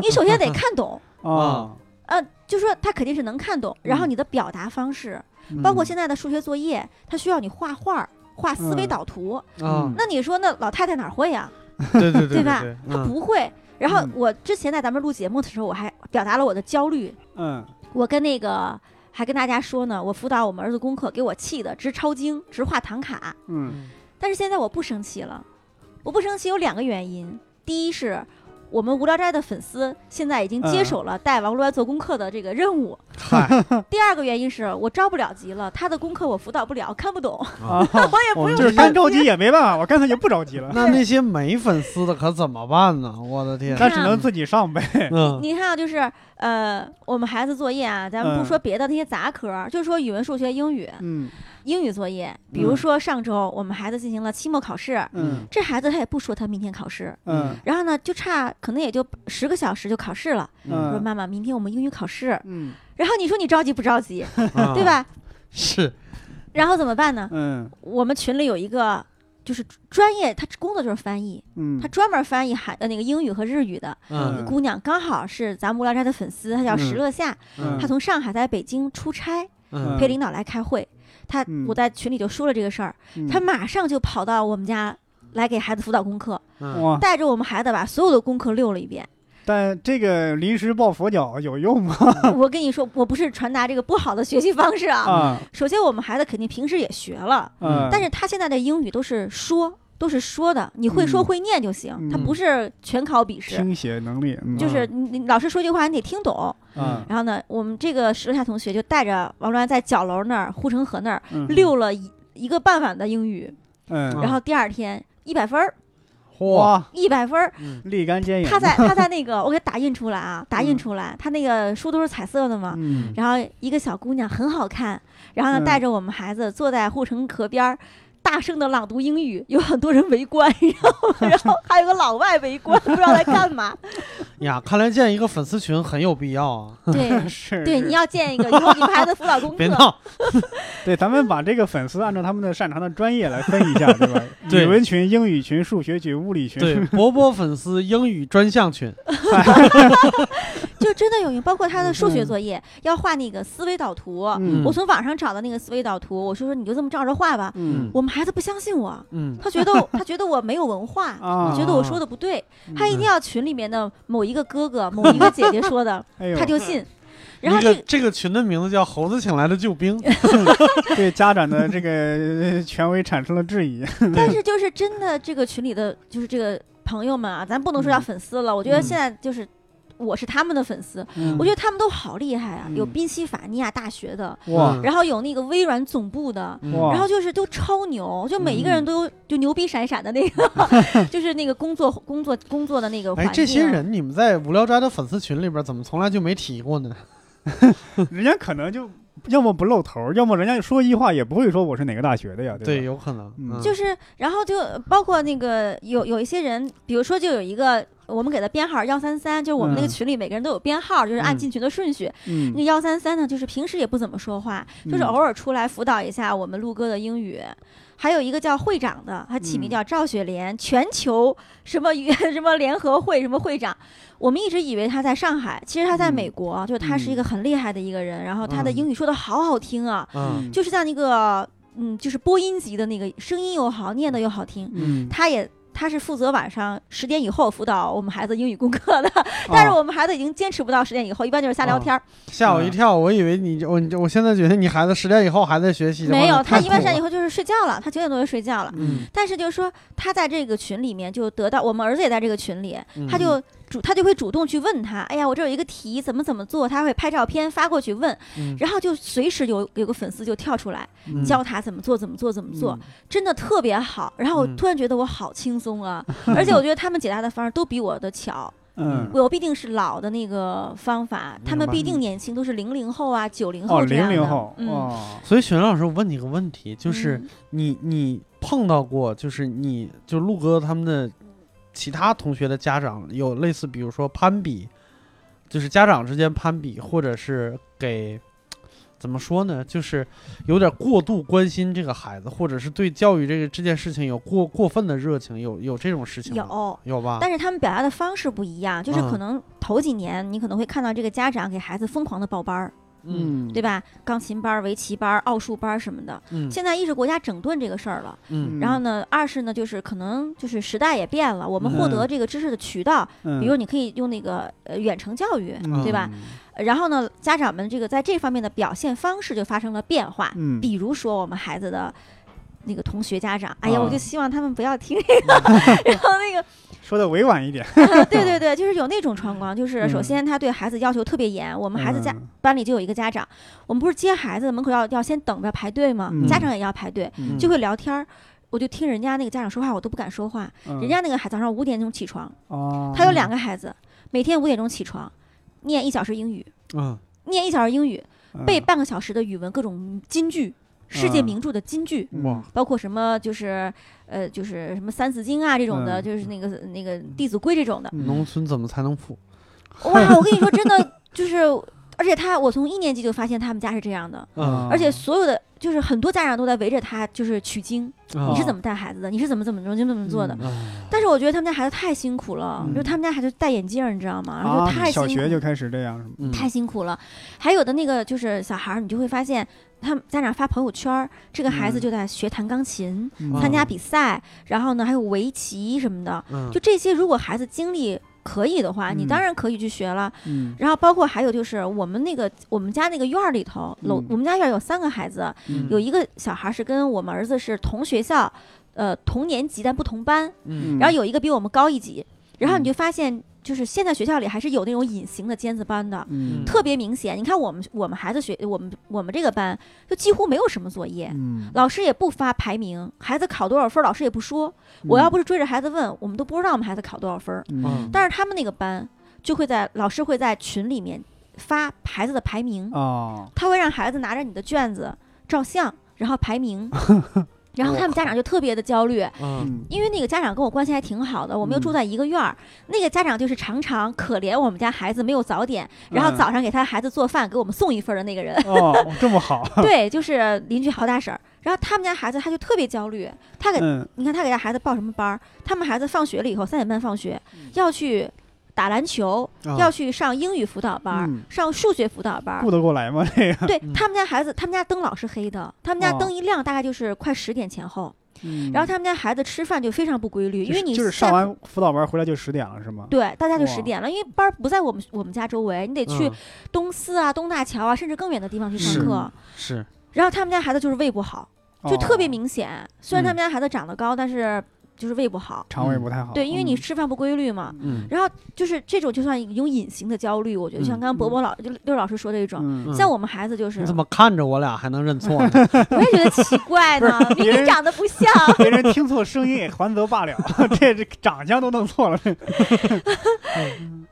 你首先得看懂，哦，呃，就说她肯定是能看懂，然后你的表达方式，嗯，包括现在的数学作业，她需要你画画。画思维导图，嗯嗯，那你说那老太太哪会呀，啊？对对 对, 对, 对，对吧？她不会。然后我之前在咱们录节目的时候，我还表达了我的焦虑。嗯，我跟那个还跟大家说呢，我辅导我们儿子功课，给我气的直抄经，直画唐卡。嗯，但是现在我不生气了，我不生气有两个原因，第一是。我们无聊斋的粉丝现在已经接手了带王璐来做功课的这个任务，嗯。第二个原因是我着不了急了，他的功课我辅导不了，看不懂，啊，我也不用。就是干着急也没办法，我干脆就不着急了。那那些没粉丝的可怎么办呢？我的天，那只能自己上呗。嗯，你看啊，就是呃，我们孩子作业啊，咱们不说别的那些杂科，嗯，就说语文、数学、英语。嗯。英语作业，比如说上周我们孩子进行了期末考试，嗯，这孩子他也不说他明天考试，嗯，然后呢就差可能也就十个小时就考试了，嗯，说妈妈明天我们英语考试，嗯，然后你说你着急不着急，啊，对吧？是，然后怎么办呢？嗯，我们群里有一个就是专业，他工作就是翻译，嗯，他专门翻译韩呃那个英语和日语的，嗯，姑娘刚好是咱们无聊斋的粉丝，她叫石乐夏，嗯，她从上海在北京出差，嗯，陪领导来开会。他，我在群里就说了这个事儿，嗯，他马上就跑到我们家来给孩子辅导功课，嗯，带着我们孩子把所有的功课溜了一遍。但这个临时抱佛脚有用吗？我跟你说，我不是传达这个不好的学习方式啊。嗯，首先，我们孩子肯定平时也学了，嗯，但是他现在的英语都是说。都是说的，你会说会念就行，嗯，它不是全考笔试。听写能力，嗯，就是你老师说句话，你得听懂。嗯，然后呢，我们这个石夏同学就带着王銮在角楼那儿、护城河那儿，嗯，溜了一一个半晚的英语。嗯，然后第二天一百分儿，哇，哦，一百分儿，嗯，立竿见影。他在他在那个，我给打印出来啊，打印出来，嗯，他那个书都是彩色的嘛。嗯，然后一个小姑娘很好看，然后呢，嗯，带着我们孩子坐在护城河边儿。大声的朗读英语，有很多人围观，然后然后还有个老外围观，不知道在干嘛。呀，看来建一个粉丝群很有必要啊。对，是，对，你要建一个，以后你们孩子辅导功课。别闹。对，咱们把这个粉丝按照他们的擅长的专业来分一下，对吧？对，语文群、英语群、数学群、物理群。对，伯伯粉丝英语专项群。就真的有用，包括他的数学作业，嗯，要画那个思维导图，嗯。我从网上找的那个思维导图，我说说你就这么照着画吧。嗯，我们孩子不相信我，嗯，他觉得他觉得我没有文化，啊，觉得我说的不对，嗯，他一定要群里面的某一个哥哥、某一个姐姐说的，哎，他就信。然后这个这个群的名字叫猴子请来的救兵。对家长的这个权威产生了质疑。但是就是真的，这个群里的就是这个朋友们啊，咱不能说叫粉丝了，嗯，我觉得现在就是。我是他们的粉丝，嗯，我觉得他们都好厉害啊！嗯，有宾夕法尼亚大学的，然后有那个微软总部的，然后就是都超牛，就每一个人都有，嗯，就牛逼闪闪的那个，就是那个工作工作工作的那个环境，哎，这些人你们在无聊斋的粉丝群里边怎么从来就没提过呢？人家可能就要么不露头，要么人家说一话也不会说我是哪个大学的呀， 对, 对有可能，嗯，就是然后就包括那个有有一些人，比如说就有一个我们给的编号一三三，就是我们那个群里每个人都有编号，嗯，就是按进群的顺序，嗯，那个一三三呢就是平时也不怎么说话，嗯，就是偶尔出来辅导一下我们陆哥的英语，还有一个叫会长的，他起名叫赵雪莲，嗯，全球什么什么联合会什么会长，我们一直以为他在上海，其实他在美国，嗯，就是他是一个很厉害的一个人，嗯，然后他的英语说的好好听啊，嗯，就是像那个嗯，就是播音级的那个声音又好，念的又好听，嗯，他也他是负责晚上十点以后辅导我们孩子英语功课的，但是我们孩子已经坚持不到十点以后，一般就是瞎聊天，哦，吓我一跳，我以为你我我现在觉得你孩子十点以后还在学习。没有，他一般十点以后就是睡觉了，他九点多就睡觉了，嗯，但是就是说他在这个群里面就得到，我们儿子也在这个群里，他就主他就会主动去问他，哎呀我这有一个题怎么怎么做，他会拍照片发过去问，嗯，然后就随时有有个粉丝就跳出来，嗯，教他怎么做怎么做怎么做，嗯，真的特别好，然后我突然觉得我好轻松啊，嗯，而且我觉得他们解答的方式都比我的巧嗯，我必定是老的那个方法，他们必定年轻，都是零零后啊、九零后这样的。哦，零零后，嗯、哦。所以雪莲老师，我问你个问题，就是你你碰到过，就是你就陆哥他们的其他同学的家长有类似，比如说攀比，就是家长之间攀比，或者是给怎么说呢，就是有点过度关心这个孩子，或者是对教育这个这件事情有过过分的热情，有有这种事情吗？有有吧，但是他们表达的方式不一样，就是可能头几年、嗯、你可能会看到这个家长给孩子疯狂的报班，嗯，对吧？钢琴班、围棋班、奥数班什么的。嗯，现在一是国家整顿这个事儿了，嗯，然后呢，二是呢，就是可能就是时代也变了，我们获得这个知识的渠道，嗯、比如你可以用那个呃远程教育，嗯、对吧？然后呢，家长们这个在这方面的表现方式就发生了变化，嗯，比如说我们孩子的那个同学家长，哎呀，我就希望他们不要听这个，嗯、然后那个。说的委婉一点、嗯、对对对，就是有那种状况，就是首先他对孩子要求特别严、嗯、我们孩子家班里就有一个家长，我们不是接孩子门口要要先等着排队吗、嗯、家长也要排队、嗯、就会聊天，我就听人家那个家长说话我都不敢说话、嗯、人家那个孩子早上五点钟起床、哦、他有两个孩子每天五点钟起床念一小时英语、嗯、念一小时英语、嗯、背半个小时的语文，各种金句，世界名著的金句、嗯、包括什么就是呃就是什么三字经啊这种的、嗯、就是那个那个弟子规这种的。农村怎么才能富？哇，我跟你说真的，就是而且他我从一年级就发现他们家是这样的、嗯、而且所有的就是很多家长都在围着他就是取经、嗯、你是怎么带孩子的，你是怎么怎么怎么怎么做的、嗯嗯、但是我觉得他们家孩子太辛苦了、嗯、就是他们家孩子戴眼镜你知道吗、啊、然后太辛苦，小学就开始这样、嗯、太辛苦了。还有的那个就是小孩你就会发现他们家长发朋友圈，这个孩子就在学弹钢琴、嗯、参加比赛、嗯、然后呢还有围棋什么的、嗯、就这些如果孩子精力可以的话、嗯、你当然可以去学了、嗯、然后包括还有就是我们那个我们家那个院里头、嗯、楼我们家院有三个孩子、嗯、有一个小孩是跟我们儿子是同学校呃同年级但不同班、嗯、然后有一个比我们高一级，然后你就发现、嗯就是现在学校里还是有那种隐形的尖子班的、嗯、特别明显。你看我们我们孩子学我们我们这个班就几乎没有什么作业、嗯、老师也不发排名，孩子考多少分老师也不说、嗯、我要不是追着孩子问我们都不知道我们孩子考多少分、嗯、但是他们那个班就会在老师会在群里面发孩子的排名、哦、他会让孩子拿着你的卷子照相然后排名然后他们家长就特别的焦虑、嗯、因为那个家长跟我关系还挺好的，我们又住在一个院儿、嗯、那个家长就是常常可怜我们家孩子没有早点、嗯、然后早上给他孩子做饭给我们送一份的那个人。哦，这么好。对，就是邻居郝大婶。然后他们家孩子他就特别焦虑，他给、嗯、你看他给他孩子报什么班，他们孩子放学了以后三点半放学要去打篮球、哦、要去上英语辅导班、嗯、上数学辅导班，顾得过来吗？这个对他们家孩子，他们家灯老是黑的，他们家灯一亮大概就是快十点前后、嗯、然后他们家孩子吃饭就非常不规律、就是、因为你就是上完辅导班回来就十点了是吗？对，大家就十点了，因为班不在我们我们家周围，你得去东四啊、嗯、东大桥啊甚至更远的地方去上课。 是, 是然后他们家孩子就是胃不好，就特别明显、哦、虽然他们家孩子长得高、嗯、但是就是胃不好，肠胃不太好。对，因为你吃饭不规律嘛。嗯。然后就是这种，就算有隐形的焦虑，我觉得像刚刚伯伯老、六老师说的这种，像我们孩子就是。你怎么看着我俩还能认错呢？我也觉得奇怪呢，明明长得不像。别人听错声音也还则罢了，这这长相都弄错了。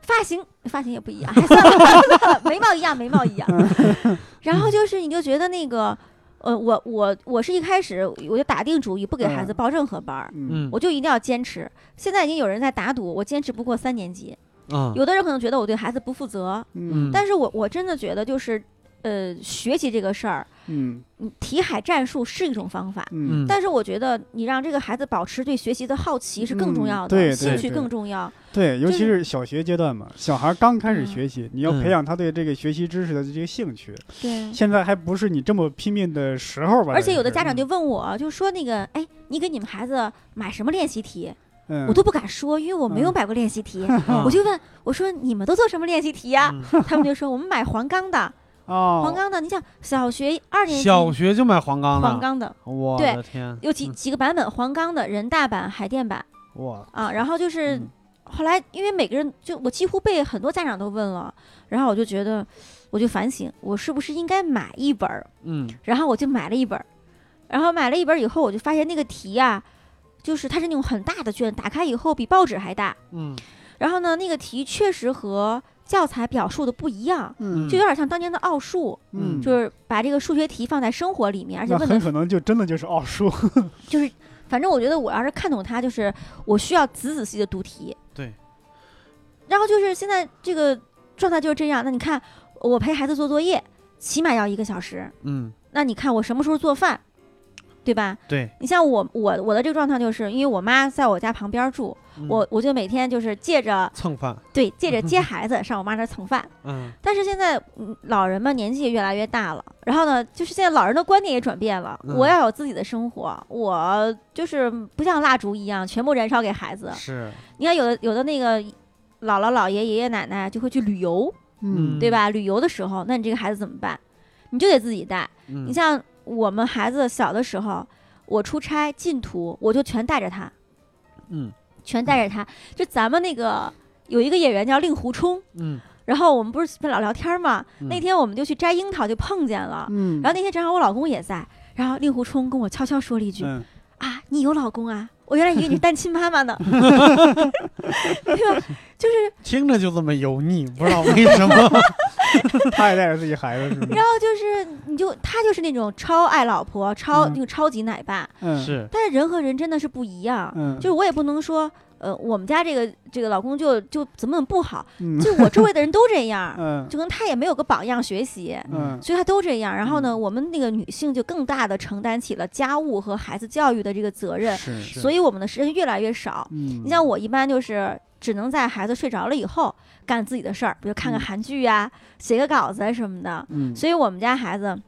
发型发型也不一样，还算了，眉毛一样眉毛一样。然后就是你就觉得那个。呃，我我我是一开始我就打定主意不给孩子报任何班儿，嗯，我就一定要坚持。现在已经有人在打赌，我坚持不过三年级。啊、嗯，有的人可能觉得我对孩子不负责，嗯，但是我我真的觉得就是，呃，学习这个事儿，嗯，题海战术是一种方法，嗯，但是我觉得你让这个孩子保持对学习的好奇是更重要的，兴趣、嗯、更重要。对，尤其是小学阶段嘛，小孩刚开始学习、嗯、你要培养他对这个学习知识的这个兴趣。对、嗯，现在还不是你这么拼命的时候吧。而且有的家长就问我，就说那个，哎，你给你们孩子买什么练习题？嗯、我都不敢说，因为我没有买过练习题。嗯、我就问我说，你们都做什么练习题呀、啊？嗯、他们就说我们买黄冈的。哦，黄冈的，你想小学二年级，小学就买黄冈的，黄冈的，我的天，有几几个版本，黄冈的、人大版、海淀版，哇啊，然后就是。嗯，后来因为每个人就我几乎被很多家长都问了，然后我就觉得我就反省我是不是应该买一本，嗯，然后我就买了一本，然后买了一本以后我就发现那个题啊，就是它是那种很大的卷，打开以后比报纸还大，嗯，然后呢，那个题确实和教材表述的不一样，嗯，就有点像当年的奥数，嗯，就是把这个数学题放在生活里面，而且问很可能就真的就是奥数，就是反正我觉得我要是看懂它，就是我需要仔仔细的读题，对。然后就是现在这个状态就是这样，那你看我陪孩子做作业，起码要一个小时，嗯，那你看我什么时候做饭，对吧？对，你像我我我的这个状态，就是因为我妈在我家旁边住。我我就每天就是借着蹭饭，对，借着接孩子上我妈那儿蹭饭。嗯，但是现在老人们年纪也越来越大了，然后呢，就是现在老人的观念也转变了。嗯、我要有自己的生活，我就是不像蜡烛一样全部燃烧给孩子。是，你看有的有的那个姥姥姥爷爷爷奶奶就会去旅游，嗯，对吧？旅游的时候，那你这个孩子怎么办？你就得自己带。嗯、你像我们孩子小的时候，我出差进图我就全带着他。嗯。全带着他，就咱们那个有一个演员叫令狐冲，嗯，然后我们不是老聊天嘛、嗯，那天我们就去摘樱桃，就碰见了，嗯，然后那天正好我老公也在，然后令狐冲跟我悄悄说了一句，嗯、啊，你有老公啊？我原来以为你是单亲妈妈呢，对吧？就是听着就这么油腻，不知道为什么，他也带着自己孩子是吗？然后就是你就他就是那种超爱老婆，超、嗯、那个超级奶爸，嗯是。但是人和人真的是不一样，嗯，就是我也不能说，呃，我们家这个这个老公就就怎么怎么不好、嗯，就我周围的人都这样，嗯，就跟他也没有个榜样学习，嗯，所以他都这样。然后呢，嗯、我们那个女性就更大的承担起了家务和孩子教育的这个责任，是是，所以我们的时间越来越少。嗯，你像我一般就是。只能在孩子睡着了以后干自己的事儿，比如看个韩剧啊、嗯、写个稿子什么的。嗯，所以我们家孩子，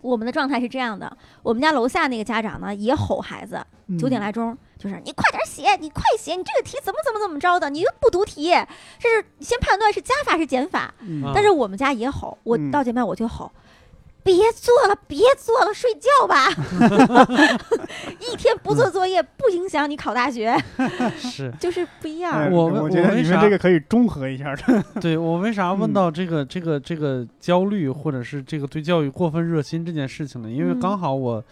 我们的状态是这样的：我们家楼下那个家长呢，也吼孩子，九点来钟、嗯、就是你快点写，你快写，你这个题怎么怎么怎么着的，你又不读题，这是先判断是加法是减法。嗯、但是我们家也吼，我到前面我就吼。嗯嗯，别做了，别做了，睡觉吧。一天不做作业不影响你考大学，是就是不一样。哎、我我觉得你们这个可以中和一下的。对，我为啥问到这个、嗯、这个这个焦虑，或者是这个对教育过分热心这件事情呢？因为刚好我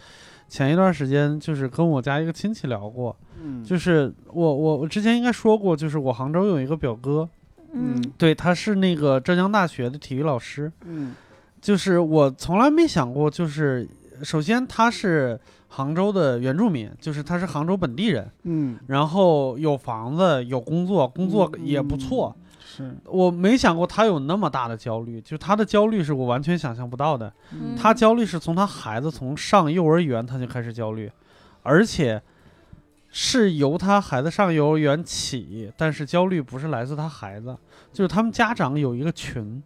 前一段时间就是跟我家一个亲戚聊过，嗯，就是我我我之前应该说过，就是我杭州有一个表哥，嗯，对，他是那个浙江大学的体育老师，嗯。就是我从来没想过，就是首先他是杭州的原住民，就是他是杭州本地人，嗯，然后有房子有工作，工作也不错，是我没想过他有那么大的焦虑，就他的焦虑是我完全想象不到的，他焦虑是从他孩子从上幼儿园他就开始焦虑，而且是由他孩子上幼儿园起，但是焦虑不是来自他孩子，就是他们家长有一个群。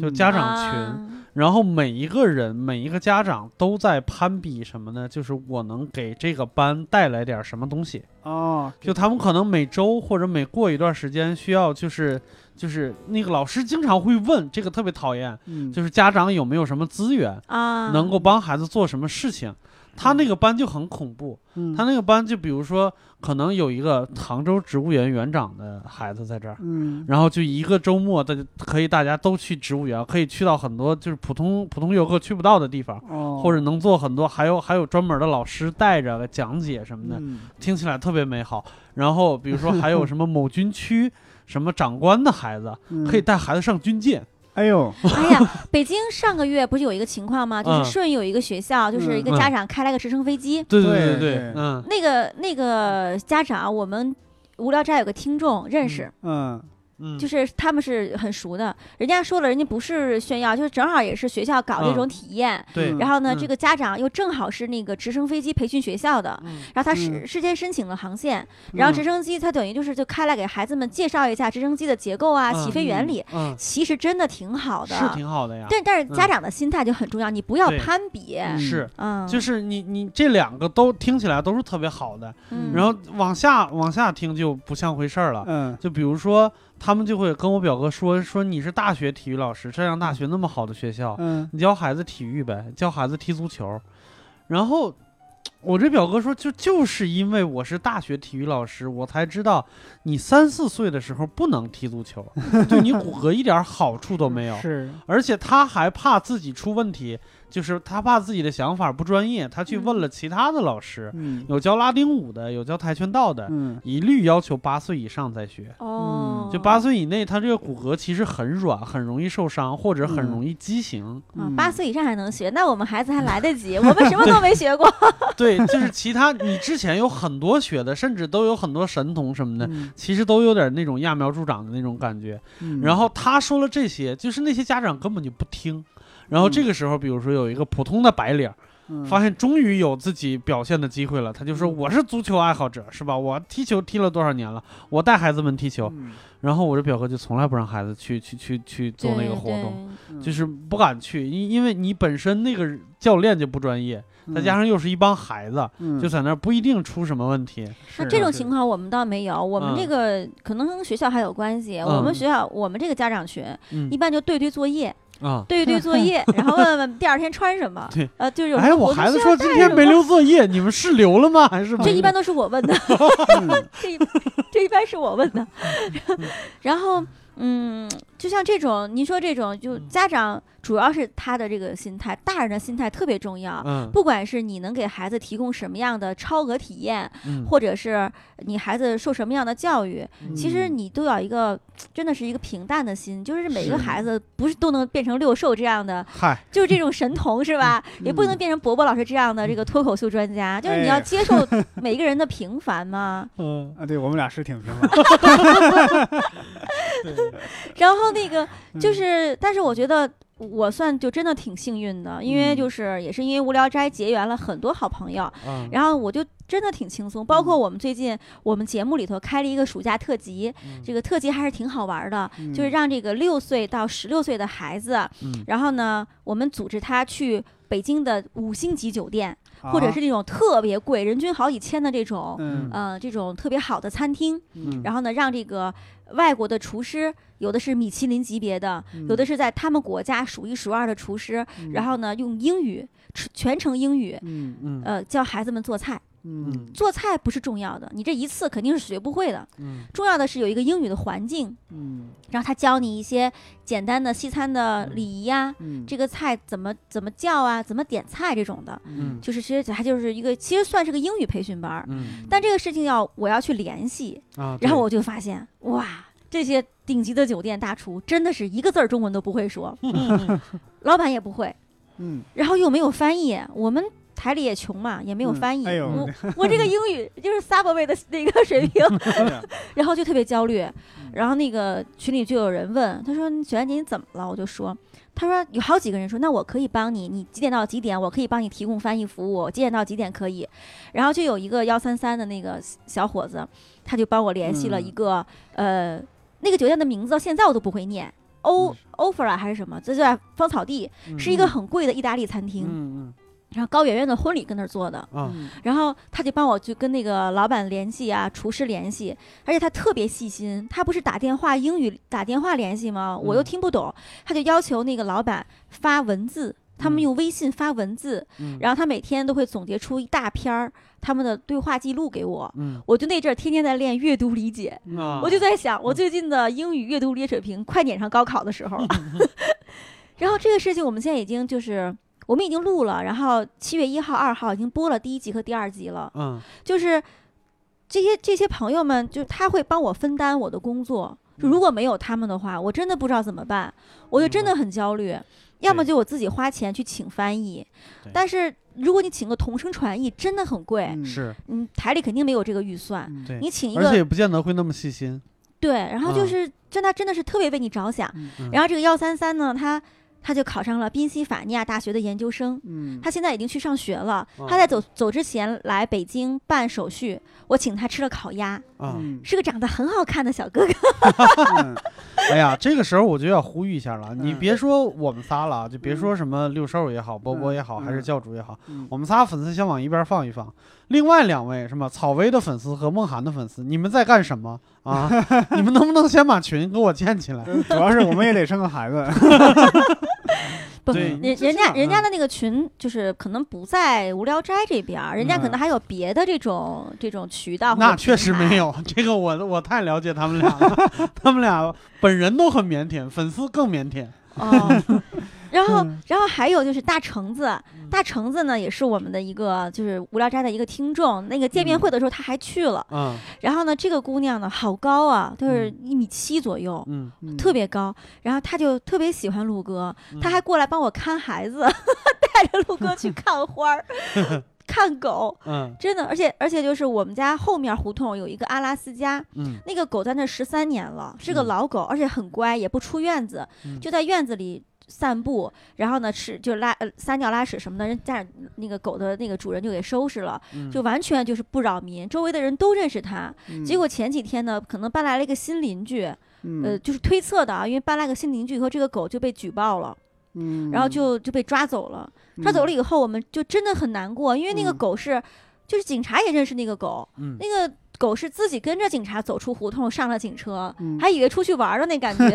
就家长群、嗯啊，然后每一个人每一个家长都在攀比什么呢？就是我能给这个班带来点什么东西哦。就他们可能每周或者每过一段时间需要，就是就是那个老师经常会问，这个特别讨厌，嗯、就是家长有没有什么资源啊，能够帮孩子做什么事情。他那个班就很恐怖、嗯、他那个班就比如说可能有一个杭州植物园园长的孩子在这儿、嗯、然后就一个周末大家可以大家都去植物园，可以去到很多就是普通普通游客去不到的地方、哦、或者能做很多，还有还有专门的老师带着讲解什么的、嗯、听起来特别美好。然后比如说还有什么某军区什么长官的孩子、嗯、可以带孩子上军舰。哎呦，哎呀，北京上个月不是有一个情况吗？就是顺有一个学校，嗯、就是一个家长开来个直升飞机。嗯、对对对对，嗯，那个那个家长，我们无聊斋有个听众认识，嗯嗯，就是他们是很熟的。人家说了，人家不是炫耀，就是正好也是学校搞这种体验。嗯、对，然后呢、嗯，这个家长又正好是那个直升飞机培训学校的，嗯、然后他事、嗯、事先申请了航线，然后直升机他等于就是就开来给孩子们介绍一下直升机的结构啊、嗯、起飞原理、嗯嗯，其实真的挺好的，是挺好的呀。但但是家长的心态就很重要，嗯、你不要攀比。是，嗯，就是你你这两个都听起来都是特别好的，嗯、然后往下往下听就不像回事儿了。嗯，就比如说。他们就会跟我表哥说说你是大学体育老师，浙江大学那么好的学校，嗯，你教孩子体育呗，教孩子踢足球。然后我这表哥说就就是因为我是大学体育老师，我才知道你三四岁的时候不能踢足球，对你骨骼一点好处都没有。是，而且他还怕自己出问题，就是他怕自己的想法不专业，他去问了其他的老师，嗯、有教拉丁舞的，有教跆拳道的，嗯、一律要求八岁以上再学。哦、嗯，就八岁以内，他这个骨骼其实很软，很容易受伤，或者很容易畸形。八、嗯啊、岁以上还能学，那我们孩子还来得及，我们什么都没学过。对，就是其他你之前有很多学的，甚至都有很多神童什么的，嗯、其实都有点那种揠苗助长的那种感觉。嗯、然后他说了这些，就是那些家长根本就不听。然后这个时候比如说有一个普通的白领、嗯、发现终于有自己表现的机会了，他就说我是足球爱好者是吧，我踢球踢了多少年了，我带孩子们踢球、嗯、然后我这表哥就从来不让孩子去去去去做那个活动、嗯、就是不敢去，因为你本身那个教练就不专业，再加上又是一帮孩子、嗯、就在那儿不一定出什么问题。那、啊、这种情况我们倒没有，我们这个、嗯、可能跟学校还有关系、嗯、我们学校我们这个家长群、嗯、一般就对对作业啊，对对作业，然后问问第二天穿什么。对，呃，就是有。哎，我孩子说今天没留作业，你们是留了吗？还是这一般都是我问的，这这一般是我问的。然后，嗯，就像这种，您说这种，就家长主要是他的这个心态，大人的心态特别重要。嗯，不管是你能给孩子提供什么样的超额体验，嗯、或者是你孩子受什么样的教育，嗯、其实你都要一个。真的是一个平淡的心，就是每个孩子不是都能变成六兽这样的，就是这种神童是吧、嗯、也不能变成伯伯老师这样的这个脱口秀专家、嗯、就是你要接受每个人的平凡嘛。嗯啊，对，我们俩是挺平凡然后那个就是但是我觉得我算就真的挺幸运的，因为就是也是因为无聊斋结缘了很多好朋友、嗯、然后我就真的挺轻松，包括我们最近我们节目里头开了一个暑假特辑、嗯、这个特辑还是挺好玩的、嗯、就是让这个六岁到十六岁的孩子、嗯、然后呢我们组织他去北京的五星级酒店、啊、或者是这种特别贵人均好几千的这种、嗯呃、这种特别好的餐厅、嗯、然后呢让这个外国的厨师，有的是米其林级别的、嗯、有的是在他们国家数一数二的厨师、嗯、然后呢用英语全程英语、嗯嗯、呃教孩子们做菜。嗯，做菜不是重要的，你这一次肯定是学不会的。嗯，重要的是有一个英语的环境。嗯，然后他教你一些简单的西餐的礼仪呀、啊嗯，这个菜怎么怎么叫啊，怎么点菜这种的。嗯，就是其实它就是一个，其实算是个英语培训班。嗯，但这个事情要我要去联系啊，然后我就发现哇，这些顶级的酒店大厨真的是一个字儿中文都不会说，嗯、老板也不会，嗯，然后又没有翻译，我们。台里也穷嘛，也没有翻译、嗯哎、我, 我这个英语就是 subway 的那个水平然后就特别焦虑，然后那个群里就有人问他说雪兰姐你怎么了，我就说他说有好几个人说那我可以帮你，你几点到几点我可以帮你提供翻译服务，我几点到几点可以，然后就有一个一三三的那个小伙子他就帮我联系了一个、嗯、呃，那个酒店的名字现在我都不会念 O O F R A 还是什么，这就在芳草地、嗯、是一个很贵的意大利餐厅。嗯嗯，然后高圆圆的婚礼跟那儿做的、嗯、然后他就帮我去跟那个老板联系啊，厨师联系，而且他特别细心，他不是打电话英语打电话联系吗，我又听不懂、嗯、他就要求那个老板发文字，他们用微信发文字、嗯、然后他每天都会总结出一大篇儿他们的对话记录给我、嗯、我就那阵儿天天在练阅读理解、嗯、我就在想我最近的英语阅读理解水平快撵上高考的时候、嗯、然后这个事情我们现在已经就是我们已经录了，然后七月一号、二号已经播了第一集和第二集了。嗯，就是这些这些朋友们，就他会帮我分担我的工作。如果没有他们的话，我真的不知道怎么办，我就真的很焦虑。嗯、要么就我自己花钱去请翻译，但是如果你请个同声传译，真的很贵。是、嗯，嗯，台里肯定没有这个预算。嗯、你请一个，而且也不见得会那么细心。对，然后就是真的、嗯、真的是特别为你着想。嗯、然后这个一三三呢，他。他就考上了宾夕法尼亚大学的研究生，嗯，他现在已经去上学了。哦、他在走走之前来北京办手续，我请他吃了烤鸭，嗯，是个长得很好看的小哥哥。嗯、哎呀，这个时候我就要呼吁一下了，嗯、你别说我们仨了，就别说什么六兽也好，波、嗯、波也好，还是教主也好，嗯、我们仨粉丝先往一边放一放。另外两位什么草薇的粉丝和梦涵的粉丝，你们在干什么啊？你们能不能先把群给我建起来？主要是我们也得生个孩子。不，人人家人家的那个群就是可能不在无聊斋这边，人家可能还有别的这种、嗯、这种渠道。那确实没有，这个我我太了解他们俩了，他们俩本人都很腼腆，粉丝更腼腆。哦然后，嗯、然后还有就是大橙子，大橙子呢也是我们的一个就是无聊斋的一个听众。那个见面会的时候他还去了，嗯、然后呢，这个姑娘呢好高啊，就是一米七左右，嗯，特别高。然后他就特别喜欢陆哥，嗯、他还过来帮我看孩子，嗯、带着陆哥去看花儿。看狗，嗯，真的，而且而且就是我们家后面胡同有一个阿拉斯加，嗯，那个狗在那十三年了，是个老狗，嗯、而且很乖，也不出院子，嗯、就在院子里散步，然后呢吃就拉、呃、撒尿拉屎什么的，人家那个狗的那个主人就给收拾了，嗯、就完全就是不扰民，周围的人都认识它。嗯、结果前几天呢，可能搬来了一个新邻居，嗯、呃，就是推测的啊，因为搬来个新邻居以后，这个狗就被举报了。嗯，然后就就被抓走了，抓走了以后，我们就真的很难过，因为那个狗是，嗯、就是警察也认识那个狗，嗯、那个狗是自己跟着警察走出胡同，上了警车，嗯、还以为出去玩了那感觉。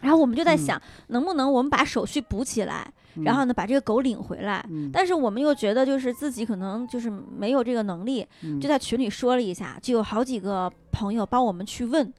然后我们就在想，嗯、能不能我们把手续补起来，嗯、然后呢把这个狗领回来，嗯、但是我们又觉得就是自己可能就是没有这个能力，嗯、就在群里说了一下，就有好几个朋友帮我们去问，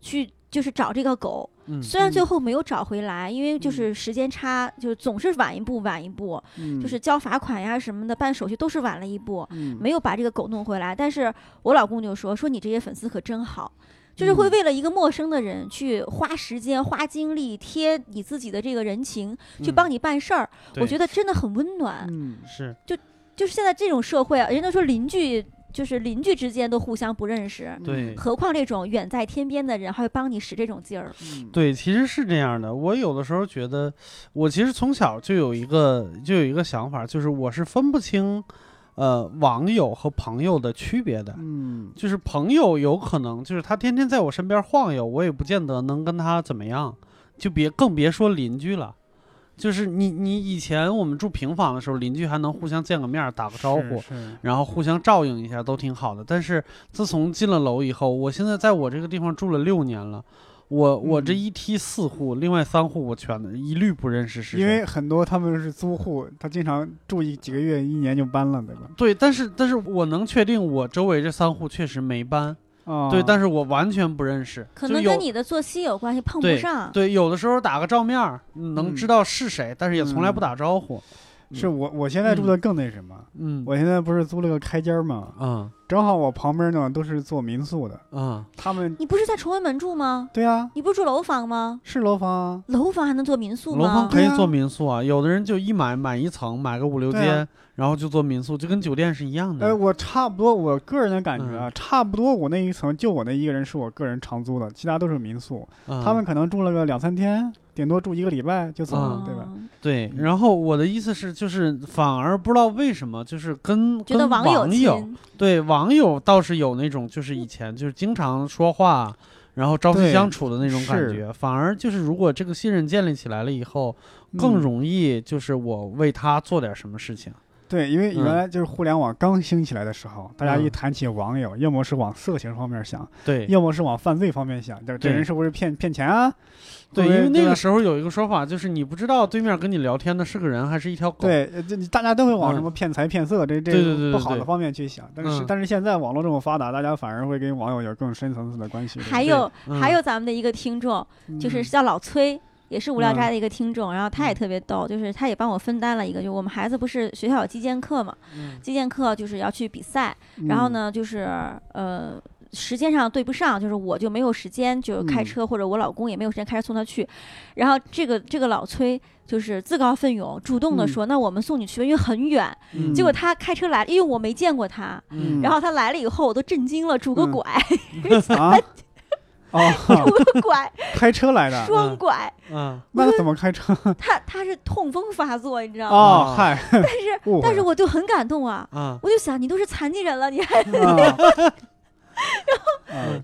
去。就是找这个狗，虽然最后没有找回来，嗯、因为就是时间差，嗯、就是总是晚一步晚一步，嗯、就是交罚款呀什么的，办手续都是晚了一步，嗯、没有把这个狗弄回来。但是我老公就说说你这些粉丝可真好，就是会为了一个陌生的人去花时间、花精力、贴你自己的这个人情，嗯、去帮你办事儿，我觉得真的很温暖。嗯，是，就就是现在这种社会，啊，人家说邻居。就是邻居之间都互相不认识，对，何况这种远在天边的人还会帮你使这种劲儿。对，其实是这样的。我有的时候觉得，我其实从小就有一个就有一个想法，就是我是分不清，呃，网友和朋友的区别的。嗯，就是朋友有可能就是他天天在我身边晃悠，我也不见得能跟他怎么样，就别更别说邻居了。就是你，你以前我们住平房的时候，邻居还能互相见个面，打个招呼，然后互相照应一下，都挺好的。但是自从进了楼以后，我现在在我这个地方住了六年了，我我这一梯四户，嗯、另外三户我全一律不认识是谁。因为很多他们是租户，他经常住一几个月、一年就搬了，对吧？对，但是但是我能确定，我周围这三户确实没搬。哦、对，但是我完全不认识，可能跟你的作息有关系，碰不上。 对, 对有的时候打个照面能知道是谁，嗯、但是也从来不打招呼。嗯、是我我现在住的更那什么，嗯，我现在不是租了个开间嘛，嗯，正好我旁边呢都是做民宿的，嗯，他们你不是在崇文门住吗？对啊，你不是住楼房吗？是楼房啊，楼房还能做民宿吗？楼房可以做民宿啊，有的人就一买买一层，买个五六间，然后就做民宿，就跟酒店是一样的。哎，我差不多，我个人的感觉啊，嗯、差不多，我那一层就我那一个人是我个人长租的，其他都是民宿。嗯、他们可能住了个两三天，顶多住一个礼拜就走了，嗯、对吧？对。然后我的意思是，就是反而不知道为什么，就是跟跟网友，网友对网友倒是有那种，就是以前就是经常说话，然后朝夕相处的那种感觉，反而就是如果这个信任建立起来了以后，更容易就是我为他做点什么事情。嗯对，因为原来就是互联网刚兴起来的时候，嗯、大家一谈起网友，要么是往色情方面想，对，要么是往犯罪方面想，这这人是不是骗骗钱啊？对，因为那个时候有一个说法，就是你不知道对面跟你聊天的是个人还是一条狗。对，大家都会往什么骗财骗色，嗯、这这不好的方面去想。但是、嗯、但是现在网络这么发达，大家反而会跟网友有更深层次的关系。还有、嗯、还有咱们的一个听众，就是叫老崔。嗯也是无聊斋的一个听众，嗯、然后他也特别逗，就是他也帮我分担了一个，就我们孩子不是学校有击剑课嘛，嗯、击剑课就是要去比赛，嗯、然后呢就是呃时间上对不上，就是我就没有时间，就是开车，嗯、或者我老公也没有时间开车送他去，然后这个这个老崔就是自告奋勇，主动的说，嗯、那我们送你去，因为很远。嗯、结果他开车来，因为我没见过他，嗯、然后他来了以后，我都震惊了，拄个拐。嗯啊哦，拄个拐，开车来的，双拐，嗯，那怎么开车？他他是痛风发作，你知道吗？哦，嗨，但是但是我就很感动啊，我就想你都是残疾人了，你还，然后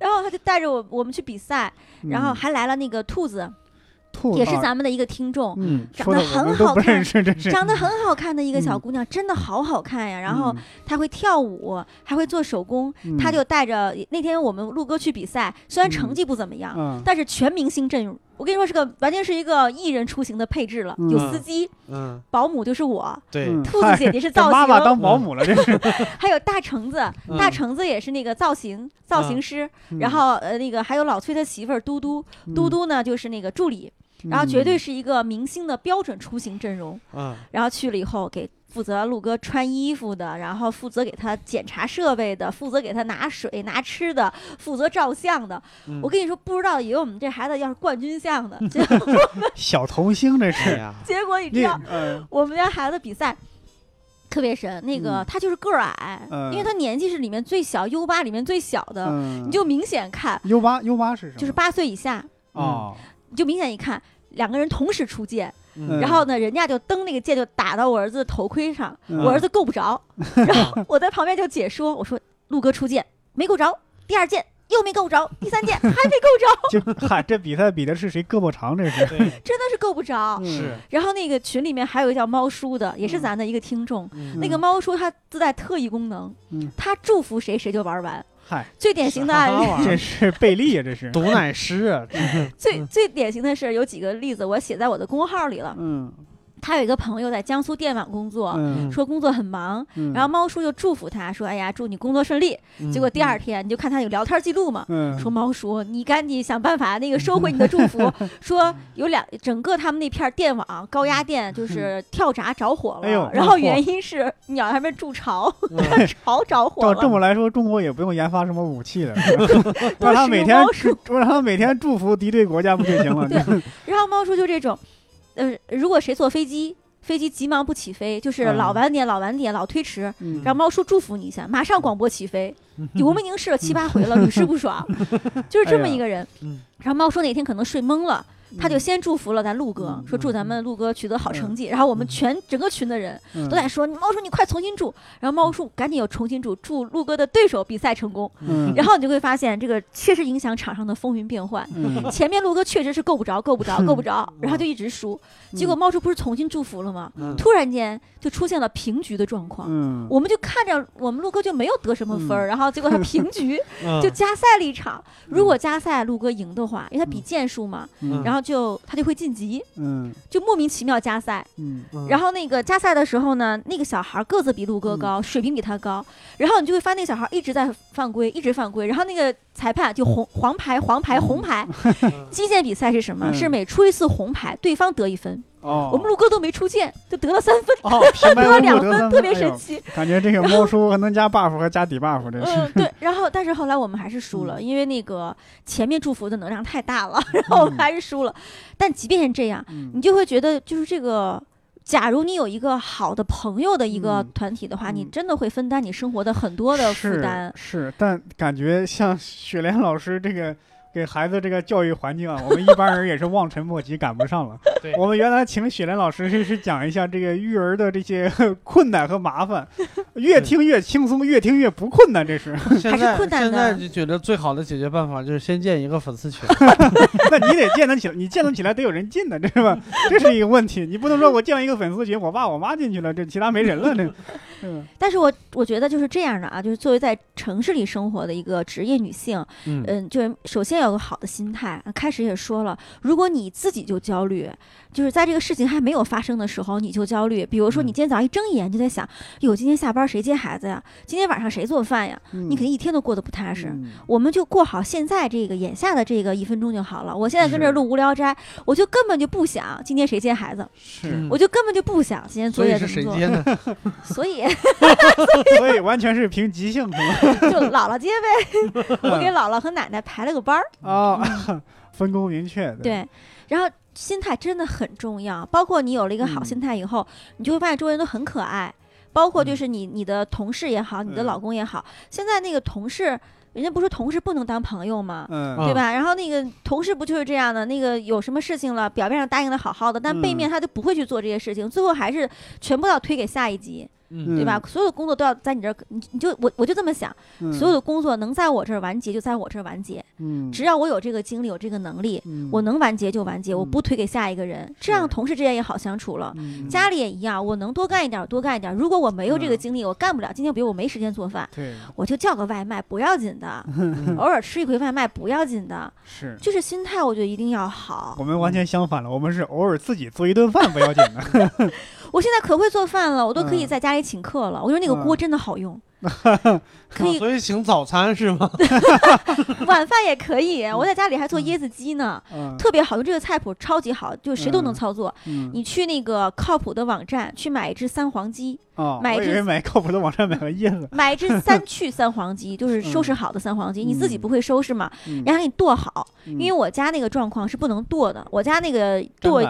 然后他就带着我我们去比赛，然后还来了那个兔子，也是咱们的一个听众，长得很好看，长得很好看的一个小姑娘，真的好好看呀。然后她会跳舞，还会做手工，她就带着那天我们陆哥去比赛，虽然成绩不怎么样，但是全明星阵容，我跟你说是个完全是一个艺人出行的配置了，有司机，保姆就是我，对，兔子姐姐是造型，妈妈当保姆了这是，还有大橙子，大橙子也是那个造型造型师，然后呃那个还有老崔的媳妇儿嘟嘟，嘟嘟呢就是那个助理。然后绝对是一个明星的标准出行阵容。嗯，然后去了以后给负责陆哥穿衣服的，然后负责给他检查设备的，负责给他拿水拿吃的，负责照相的。嗯，我跟你说，不知道以为我们这孩子要是冠军相的，结果小童星这是呀。结果你知道，呃、我们家孩子比赛特别神，那个他就是个儿矮，嗯，因为他年纪是里面最小 U 八 里面最小的，嗯，你就明显看 U 八 U 八 是什么？就是八岁以下哦，你就明显一看两个人同时出界。嗯，然后呢，人家就蹬那个箭就打到我儿子头盔上，嗯，我儿子够不着，然后我在旁边就解说，我说陆哥出箭没够着，第二箭又没够着，第三箭还没够着，就喊这比赛比的是谁胳膊长，这是真的是够不着。是，然后那个群里面还有一个叫猫叔的，也是咱的一个听众，嗯，那个猫叔他自带特异功能，嗯，他祝福谁谁就玩完。嗨，最典型的案例，这是贝利呀，这是毒奶师啊。最最典型的是有几个例子，我写在我的公号里了。嗯，他有一个朋友在江苏电网工作，嗯，说工作很忙，嗯，然后猫叔就祝福他说：“哎呀，祝你工作顺利。嗯”结果第二天你就看他有聊天记录嘛，嗯，说猫叔，你赶紧想办法那个收回你的祝福，嗯，说有两整个他们那片电网高压电就是跳闸着火了，哎呦，然后原因是鸟还没筑巢，嗯，巢着火了。照这么来说，中国也不用研发什么武器了，让他每天让他每天祝福敌对国家不就行了？对，然后猫叔就这种。呃，如果谁坐飞机，飞机急忙不起飞，就是老晚点，老晚点，老推迟，嗯，让猫叔祝福你一下，马上广播起飞。无名凝视了七八回了，屡试不爽，就是这么一个人。哎，然后猫叔那天可能睡懵了，他就先祝福了咱陆哥，嗯，说祝咱们陆哥取得好成绩。嗯，然后我们全整个群的人都在说，嗯，猫叔你快重新祝，然后猫叔赶紧又重新祝，祝陆哥的对手比赛成功。嗯，然后你就会发现这个确实影响场上的风云变幻。嗯，前面陆哥确实是够不着够不着够不着，嗯，然后就一直输。结果猫叔不是重新祝福了吗？嗯，突然间就出现了平局的状况。嗯，我们就看着我们陆哥就没有得什么分，嗯，然后结果他平局，嗯，就加赛了一场。嗯，如果加赛陆哥赢的话，因为他比剑术嘛，嗯，然后就他就会晋级，嗯，就莫名其妙加赛，嗯，然后那个加赛的时候呢，那个小孩个子比陆哥高，嗯，水平比他高，然后你就会发现那个小孩一直在犯规，一直犯规，然后那个裁判就红黄牌黄牌红牌，击剑比赛是什么？嗯，是每出一次红牌，对方得一分。哦，我们陆哥都没出剑就得了三分，哦，得了两分，哎，特别神奇。感觉这个猫叔还能加 buff 和加底 buff， 这是。嗯，对。然后，但是后来我们还是输了，嗯，因为那个前面祝福的能量太大了，然后我们还是输了。嗯，但即便是这样，嗯，你就会觉得就是这个。假如你有一个好的朋友的一个团体的话，嗯，你真的会分担你生活的很多的负担。是，是，但感觉像雪莲老师这个给孩子这个教育环境啊，我们一般人也是望尘莫及，赶不上了。对，我们原来请雪莲老师是是讲一下这个育儿的这些困难和麻烦，越听越轻松，越听越不困难，这是。现在现在就觉得最好的解决办法就是先建一个粉丝群。那你得建得起来，你建得起来得有人进的，对吧？这是一个问题，你不能说我建了一个粉丝群，我爸我妈进去了，这其他没人了，这。嗯，但是我我觉得就是这样的啊，就是作为在城市里生活的一个职业女性，嗯，呃、就是首先要有个好的心态。开始也说了，如果你自己就焦虑，就是在这个事情还没有发生的时候你就焦虑，比如说你今天早上一睁眼就在想，哟，嗯，今天下班谁接孩子呀？今天晚上谁做饭呀？嗯，你肯定一天都过得不踏实。嗯，我们就过好现在这个眼下的这个一分钟就好了。我现在跟这录无聊斋，我就根本就不想今天谁接孩子，是，我就根本就不想今天作业怎么做。所以是谁接呢？所以所以完全是凭即兴，就姥姥接呗。我给姥姥和奶奶排了个班儿。哦，分工明确。对，对，然后心态真的很重要，包括你有了一个好心态以后，嗯，你就会发现周围人都很可爱，包括就是你你的同事也好，你的老公也好，嗯，现在那个同事。人家不是同事不能当朋友吗？嗯，对吧？然后那个同事不就是这样的？那个有什么事情了，表面上答应的好好的，但背面他就不会去做这些事情，嗯，最后还是全部要推给下一级，嗯，对吧？所有的工作都要在你这儿，你你就我我就这么想，嗯，所有的工作能在我这儿完结就在我这儿完结，嗯，只要我有这个精力，有这个能力，嗯，我能完结就完结，嗯，我不推给下一个人，这样同事之间也好相处了，嗯，家里也一样，我能多干一点多干一点。如果我没有这个精力，嗯，我干不了，今天比如我没时间做饭，对，我就叫个外卖，不要紧。偶尔吃一回外卖不要紧的，是，就是心态我觉得一定要好。我们完全相反了，我们是偶尔自己做一顿饭不要紧的。我现在可会做饭了，我都可以在家里请客了。嗯、我觉得那个锅真的好用，嗯、可以、啊。所以请早餐是吗？晚饭也可以。我在家里还做椰子鸡呢，嗯、特别好用。这个菜谱超级好，就谁都能操作。嗯、你去那个靠谱的网站去买一只三黄鸡。哦，买一只我以为买靠谱的网站买个叶子，买一只三去三黄鸡，就是收拾好的三黄鸡，嗯、你自己不会收拾嘛，嗯、然后你剁好，嗯、因为我家那个状况是不能剁的，我家那个剁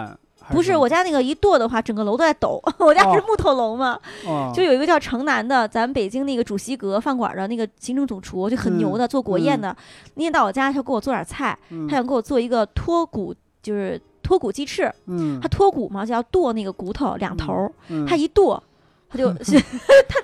不是我家那个一剁的话，整个楼都在抖，我家是木头楼嘛，哦、就有一个叫城南的，咱北京那个主席阁饭馆的那个行政总厨就很牛的，嗯、做国宴的，那天、嗯、到我家他给我做点菜，嗯、他想给我做一个脱骨，就是脱骨鸡翅，嗯，他脱骨嘛就要剁那个骨头两头，嗯嗯、他一剁。他就他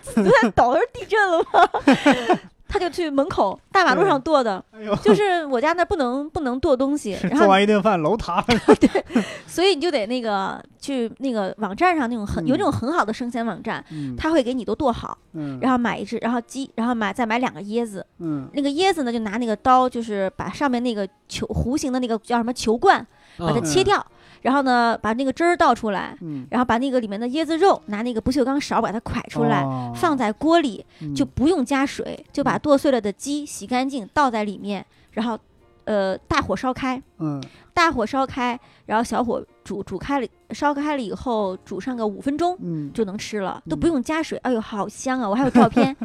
自己在倒，他是地震了吗？他就去门口大马路上剁的，哎、就是我家那不能不能剁东西。然后做完一顿饭楼塌了。对，所以你就得那个去那个网站上那种很、嗯、有那种很好的生鲜网站，嗯、他会给你都剁好，嗯、然后买一只，然后鸡，然后买再买两个椰子。嗯，那个椰子呢，就拿那个刀，就是把上面那个球弧形的那个叫什么球冠，把它切掉。哦嗯然后呢，把那个汁儿倒出来，嗯、然后把那个里面的椰子肉拿那个不锈钢勺把它㧟出来，哦、放在锅里，嗯、就不用加水，就把剁碎了的鸡洗干净，倒在里面，然后，呃，大火烧开，嗯、大火烧开，然后小火煮煮开了，烧开了以后煮上个五分钟，嗯、就能吃了，都不用加水。哎呦，好香啊！我还有照片，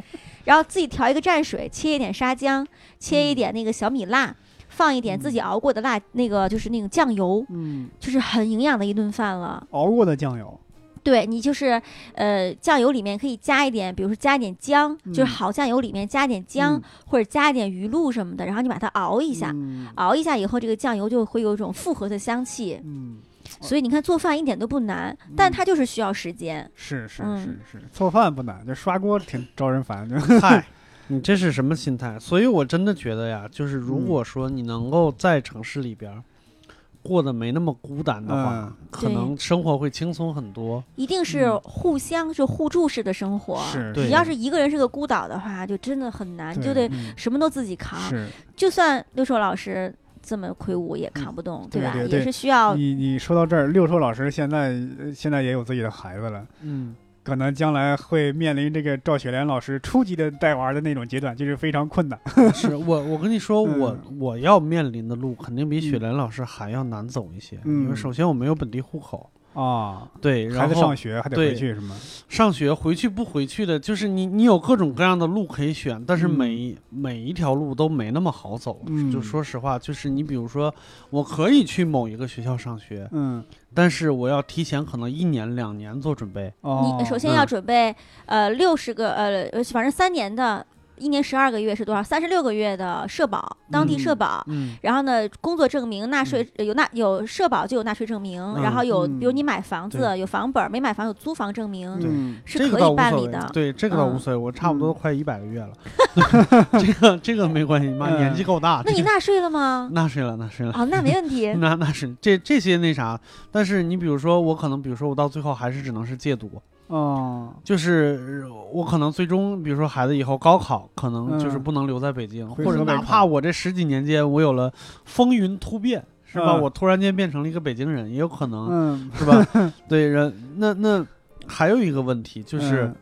然后自己调一个蘸水，切一点沙姜，切一点那个小米辣。嗯放一点自己熬过的辣，嗯、那个就是那种酱油，嗯，就是很营养的一顿饭了。熬过的酱油，对你就是，呃，酱油里面可以加一点，比如说加一点姜，嗯、就是好酱油里面加一点姜，嗯、或者加一点鱼露什么的，然后你把它熬一下，嗯、熬一下以后，这个酱油就会有一种复合的香气，嗯。所以你看，做饭一点都不难，但它就是需要时间。嗯、是是是是，嗯、做饭不难，就刷锅挺招人烦的。嗨。你这是什么心态？所以我真的觉得呀，就是如果说你能够在城市里边过得没那么孤单的话，嗯、可能生活会轻松很多。一定是互相是互助式的生活。是，你要是一个人是个孤岛的话，就真的很难，你就得什么都自己扛。是，就算六兽老师这么魁梧也扛不动，嗯、对吧？对对对也是需要你。你说到这儿，六兽老师现在现在也有自己的孩子了。嗯。可能将来会面临这个赵雪莲老师初级的带娃的那种阶段，就是非常困难。是我，我跟你说，我我要面临的路肯定比雪莲老师还要难走一些，嗯、因为首先我没有本地户口啊，对，然后孩子上学还得回去是吗？上学回去不回去的，就是你你有各种各样的路可以选，但是每、嗯、每一条路都没那么好走。嗯、就说实话，就是你比如说，我可以去某一个学校上学，嗯。但是我要提前可能一年两年做准备。哦、你首先要准备、嗯、呃六十个呃反正三年的，一年十二个月是多少？三十六个月的社保，当地社保。嗯嗯、然后呢，工作证明、纳税、嗯、有纳有社保就有纳税证明，嗯、然后有、嗯、比如你买房子有房本，没买房有租房证明，嗯、是可以办理的。对，这个倒无所谓，嗯、我差不多快一百个月了。这个这个没关系，妈年纪够大。那你纳税了吗？纳税了，纳税了。哦，那没问题。那那是这这些那啥，但是你比如说我可能，比如说我到最后还是只能是戒毒。哦，就是我可能最终，比如说孩子以后高考，可能就是不能留在北京，嗯、或者哪怕我这十几年间我有了风云突变，是吧？嗯、我突然间变成了一个北京人，也有可能，嗯、是吧？对，人那那还有一个问题就是，嗯、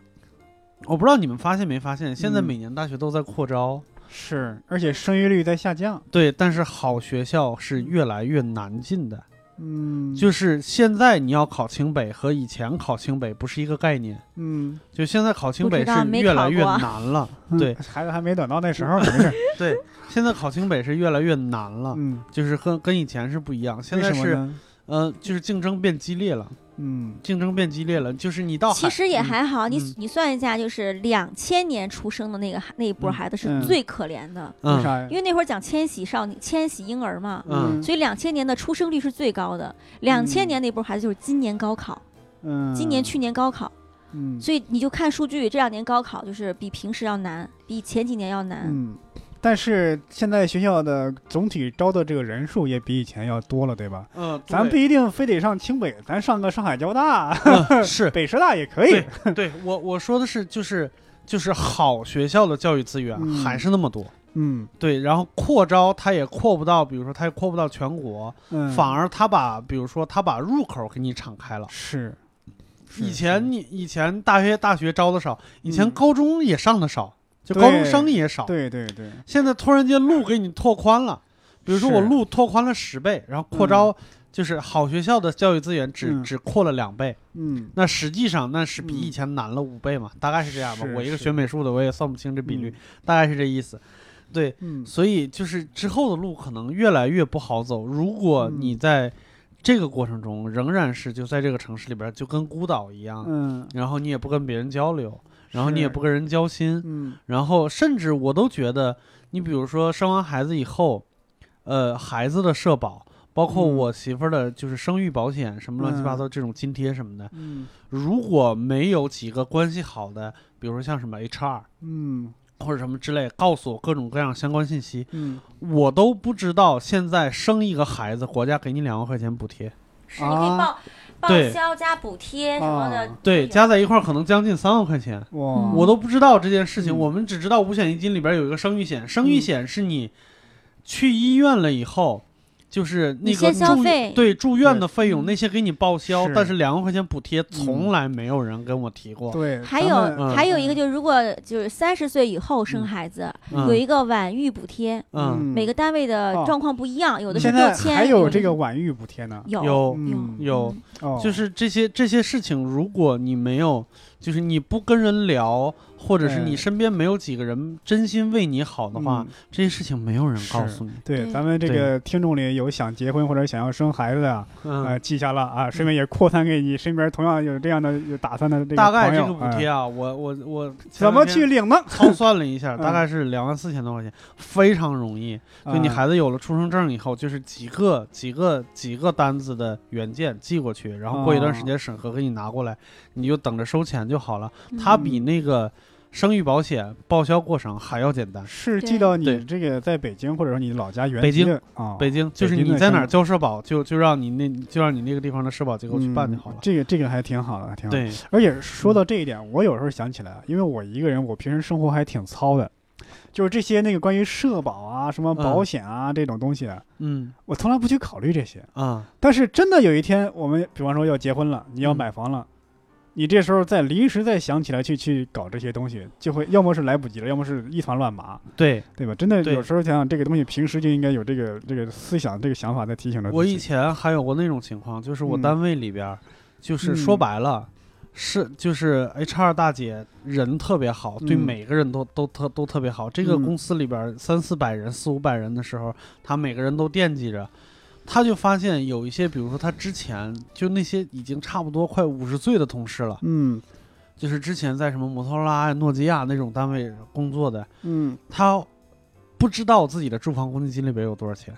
我不知道你们发现没发现，现在每年大学都在扩招。嗯是，而且生育率在下降。对，但是好学校是越来越难进的。嗯，就是现在你要考清北和以前考清北不是一个概念。嗯，就现在考清北是越来越难了。对，孩子还没等到那时候，没事。对，现在考清北是越来越难了。嗯，就是跟跟以前是不一样。现在是，呃，就是竞争变激烈了。嗯，竞争变激烈了，就是你到其实也还好，嗯、你你算一下，就是两千年出生的那个那一波孩子是最可怜的，嗯嗯、因为那会儿讲千禧少年、千禧婴儿嘛，嗯、所以两千年的出生率是最高的。两千年那波孩子就是今年高考，嗯、今年去年高考，嗯、所以你就看数据，这两年高考就是比平时要难，比前几年要难。嗯，但是现在学校的总体招的这个人数也比以前要多了，对吧？嗯、呃，咱不一定非得上清北，咱上个上海交大，呃、是北师大也可以。对， 对我我说的是，就是就是好学校的教育资源还是那么多。嗯，对。然后扩招他也扩不到，比如说他也扩不到全国，嗯、反而他把，比如说他把入口给你敞开了。是。以前你以前大学大学招的少，以前高中也上的少，就高中生也少。对对对。现在突然间路给你拓宽了，比如说我路拓宽了十倍，然后扩招就是好学校的教育资源只、嗯、只扩了两倍。嗯。那实际上那是比以前难了五倍嘛，大概是这样吧。我一个学美术的，我也算不清这比率，嗯、大概是这意思。对、嗯，所以就是之后的路可能越来越不好走。如果你在这个过程中仍然是就在这个城市里边就跟孤岛一样，嗯，然后你也不跟别人交流，然后你也不跟人交心，嗯，然后甚至我都觉得，你比如说生完孩子以后，呃，孩子的社保，包括我媳妇儿的就是生育保险什么乱七八糟这种津贴什么的，嗯，如果没有几个关系好的，比如说像什么 H R， 嗯。或者什么之类，告诉我各种各样相关信息，嗯，我都不知道现在生一个孩子，国家给你两万块钱补贴，是你可以报报销加补贴什么的，对，加在一块可能将近三万块钱，哇，我都不知道这件事情，嗯、我们只知道五险一金里边有一个生育险，生育险是你去医院了以后。就是那个住对住院的费用那些给你报销，是但是两万块钱补贴从来没有人跟我提过。对，还有、嗯、还有一个就是，如果就是三十岁以后生孩子、嗯，有一个晚育补贴，嗯，每个单位的状况不一样，嗯、有的是六千，还有这个晚育补贴呢，有有、嗯、有、嗯，就是这些这些事情，如果你没有，就是你不跟人聊，或者是你身边没有几个人真心为你好的话，嗯、这些事情没有人告诉你。对，咱们这个听众里有想结婚或者想要生孩子的，嗯、呃，记下了啊，顺便也扩散给你身边同样有这样的有打算的这个朋友。大概这个补贴啊，嗯、我我我怎么去领呢？超算了一下，大概是两万四千多块钱，非常容易。就、嗯、你孩子有了出生证以后，就是几个几个几个单子的原件寄过去，然后过一段时间审核给你拿过来，嗯、你就等着收钱。就好了，它比那个生育保险报销过程还要简单。是寄到你这个在北京，或者说你老家原北京啊、哦，北京就是你在哪儿交社保，就就让你那就让你那个地方的社保机构去办就好了。嗯、这个这个还挺好的，挺好的。对，而且说到这一点，我有时候想起来，因为我一个人，我平时生活还挺糙的，就是这些那个关于社保啊、什么保险啊、嗯、这种东西，嗯，我从来不去考虑这些啊、嗯。但是真的有一天，我们比方说要结婚了，你要买房了。嗯你这时候再临时再想起来去去搞这些东西，就会要么是来不及了，要么是一团乱麻。对，对吧？真的有时候想想这个东西，平时就应该有这个这个思想、这个想法在提醒着自己。我以前还有过那种情况，就是我单位里边，嗯、就是说白了，嗯、是就是 H R 大姐人特别好，嗯、对每个人都都特都特别好。这个公司里边三四百人、四五百人的时候，她每个人都惦记着。他就发现有一些，比如说他之前就那些已经差不多快五十岁的同事了，嗯，就是之前在什么摩托罗拉、诺基亚那种单位工作的，嗯，他不知道自己的住房公积金里边有多少钱，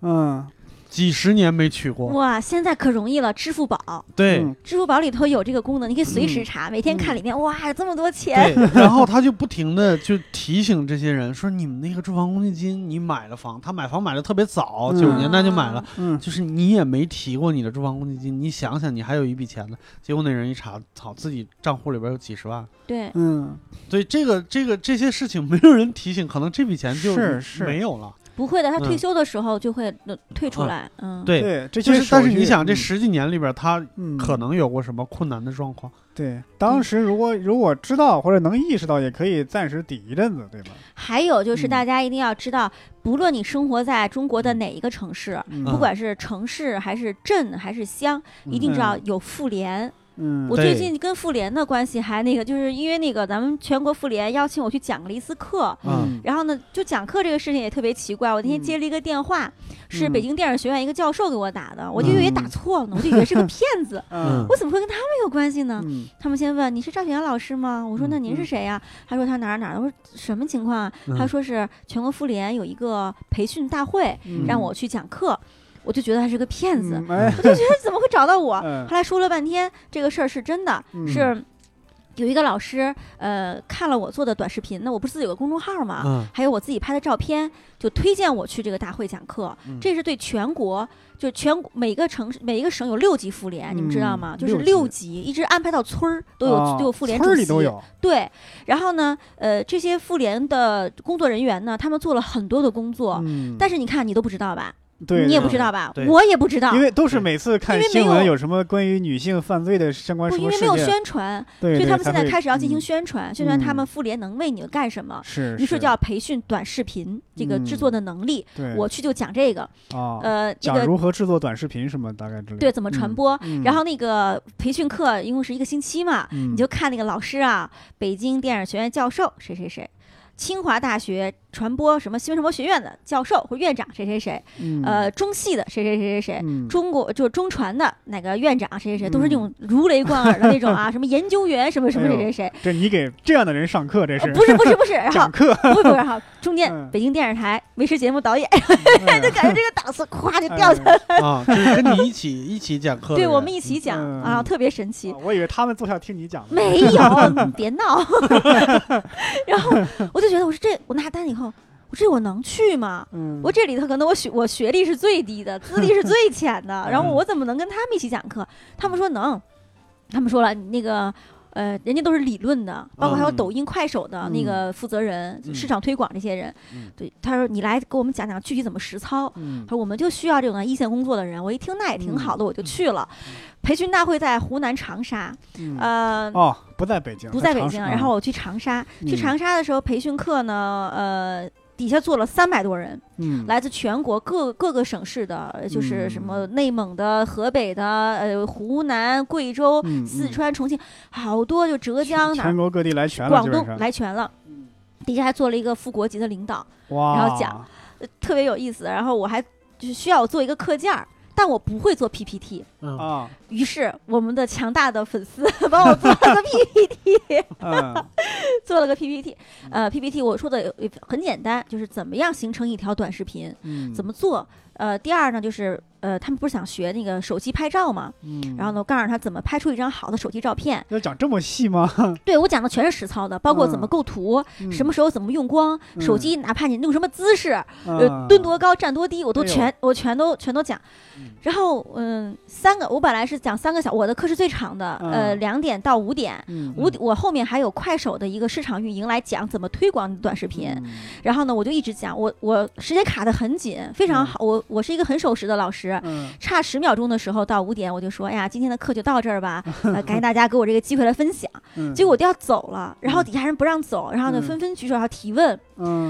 嗯，几十年没取过。哇，现在可容易了，支付宝，对，嗯、支付宝里头有这个功能，你可以随时查，嗯、每天看里面，哇，这么多钱。对，然后他就不停的就提醒这些人说，你们那个住房公积金，你买了房，他买房买的特别早，九十、嗯、年代就买了，嗯，就是你也没提过你的住房公积金，你想想你还有一笔钱呢。结果那人一查，操，自己账户里边有几十万。对，嗯，对，这个这个这些事情没有人提醒，可能这笔钱就没有了。不会的，他退休的时候就会退出来。嗯，嗯对，对这些、就是。但是你想，这十几年里边，他可能有过什么困难的状况？嗯、对，当时如果如果知道或者能意识到，也可以暂时抵一阵子，对吧？还有就是，大家一定要知道，嗯、不论你生活在中国的哪一个城市，嗯、不管是城市还是镇还是乡，嗯、一定知道有妇联。嗯嗯，我最近跟妇联的关系还那个，就是因为那个咱们全国妇联邀请我去讲了一次课，嗯，然后呢，就讲课这个事情也特别奇怪。我那天接了一个电话，嗯、是北京电影学院一个教授给我打的，嗯、我就以为打错了呢，我就以为是个骗子，嗯、我怎么会跟他们有关系呢？嗯、他们先问你是赵雪阳老师吗？我说那您是谁呀、啊？他说他哪儿哪儿。我说什么情况啊？嗯、他说是全国妇联有一个培训大会，嗯、让我去讲课。我就觉得他是个骗子，嗯哎、我就觉得怎么会找到我？嗯、后来说了半天，这个事儿是真的，嗯、是有一个老师，呃，看了我做的短视频，那我不是自己有个公众号嘛，嗯、还有我自己拍的照片，就推荐我去这个大会讲课。嗯、这是对全国，就全国每个城市、每一个省有六级妇联，嗯、你们知道吗？就是六级，一直安排到村儿都有，哦、都有妇联主席，村里都有。对，然后呢，呃，这些妇联的工作人员呢，他们做了很多的工作，嗯、但是你看你都不知道吧？对，你也不知道吧？我也不知道，因为都是每次看新闻有什么关于女性犯罪的相关事件，因为没有宣传，所以他们现在开始要进行宣传，宣传他们妇联能为你干什么。是，于是就要培训短视频这个制作的能力。我去就讲这个，呃，讲如何制作短视频什么大概之类。对，怎么传播？然后那个培训课一共是一个星期嘛，你就看那个老师啊，北京电影学院教授谁谁谁。清华大学传播什么新闻传播学院的教授或院长谁谁谁，嗯、呃，中戏的谁谁谁谁谁，嗯、中国就是中传的哪个院长谁谁谁，嗯、都是那种如雷贯耳的那种啊，什么研究员什么什么谁谁谁。哎、这你给这样的人上课这是？呃、不是不是不是，然后讲课不是不是哈，中间、嗯、北京电视台美食节目导演，哎、就感觉这个档次咵就掉下来了、哎、啊！就是跟你一起一起讲课，对我们一起讲、嗯、啊，特别神奇、啊。我以为他们坐下听你讲的，没有，别闹。然后我就觉得我说这我拿单以后。我这我能去吗？嗯、我这里头可能我学我学历是最低的，资历是最浅的，然后我怎么能跟他们一起讲课？他们说能，他们说了那个。呃，人家都是理论的，包括还有抖音、快手的那个负责人、嗯、市场推广这些人。嗯、对，他说你来给我们讲讲具体怎么实操。嗯、他说我们就需要这种一线工作的人。我一听那也挺好的，嗯、我就去了。培训大会在湖南长沙，嗯、呃，哦，不在北京，不在北京。然后我去长沙，嗯、去长沙的时候培训课呢，呃。底下坐了三百多人，嗯，来自全国各各个省市的，就是什么内蒙的、河北的、呃湖南、贵州、嗯、四川、重庆，好多就浙江，全国各地来全了，广东来全了。底下还坐了一个副国级的领导，哇，然后讲、呃，特别有意思。然后我还就是需要做一个课件儿。但我不会做 P P T， 嗯，于是我们的强大的粉丝帮我做了个 P P T， 做了个 P P T， 呃 ，P P T 我说的很简单，就是怎么样形成一条短视频，嗯、怎么做。呃，第二呢，就是呃，他们不是想学那个手机拍照嘛，嗯，然后呢，我告诉他怎么拍出一张好的手机照片。要讲这么细吗？对，我讲的全是实操的，包括怎么构图，嗯、什么时候怎么用光，嗯、手机哪怕你用什么姿势，嗯、呃，蹲多高站多低，我都全、哎、我全都全都讲。然后嗯，三个我本来是讲三个小，我的课是最长的，嗯、呃，两点到五点，嗯、五我后面还有快手的一个市场运营来讲怎么推广短视频，嗯、然后呢，我就一直讲，我我时间卡得很紧，非常好，嗯、我。我是一个很守时的老师，差十秒钟的时候到五点，我就说：“哎呀，今天的课就到这儿吧，呃，感谢大家给我这个机会来分享。”结果我都要走了，然后底下人不让走，然后呢纷纷举手要提问，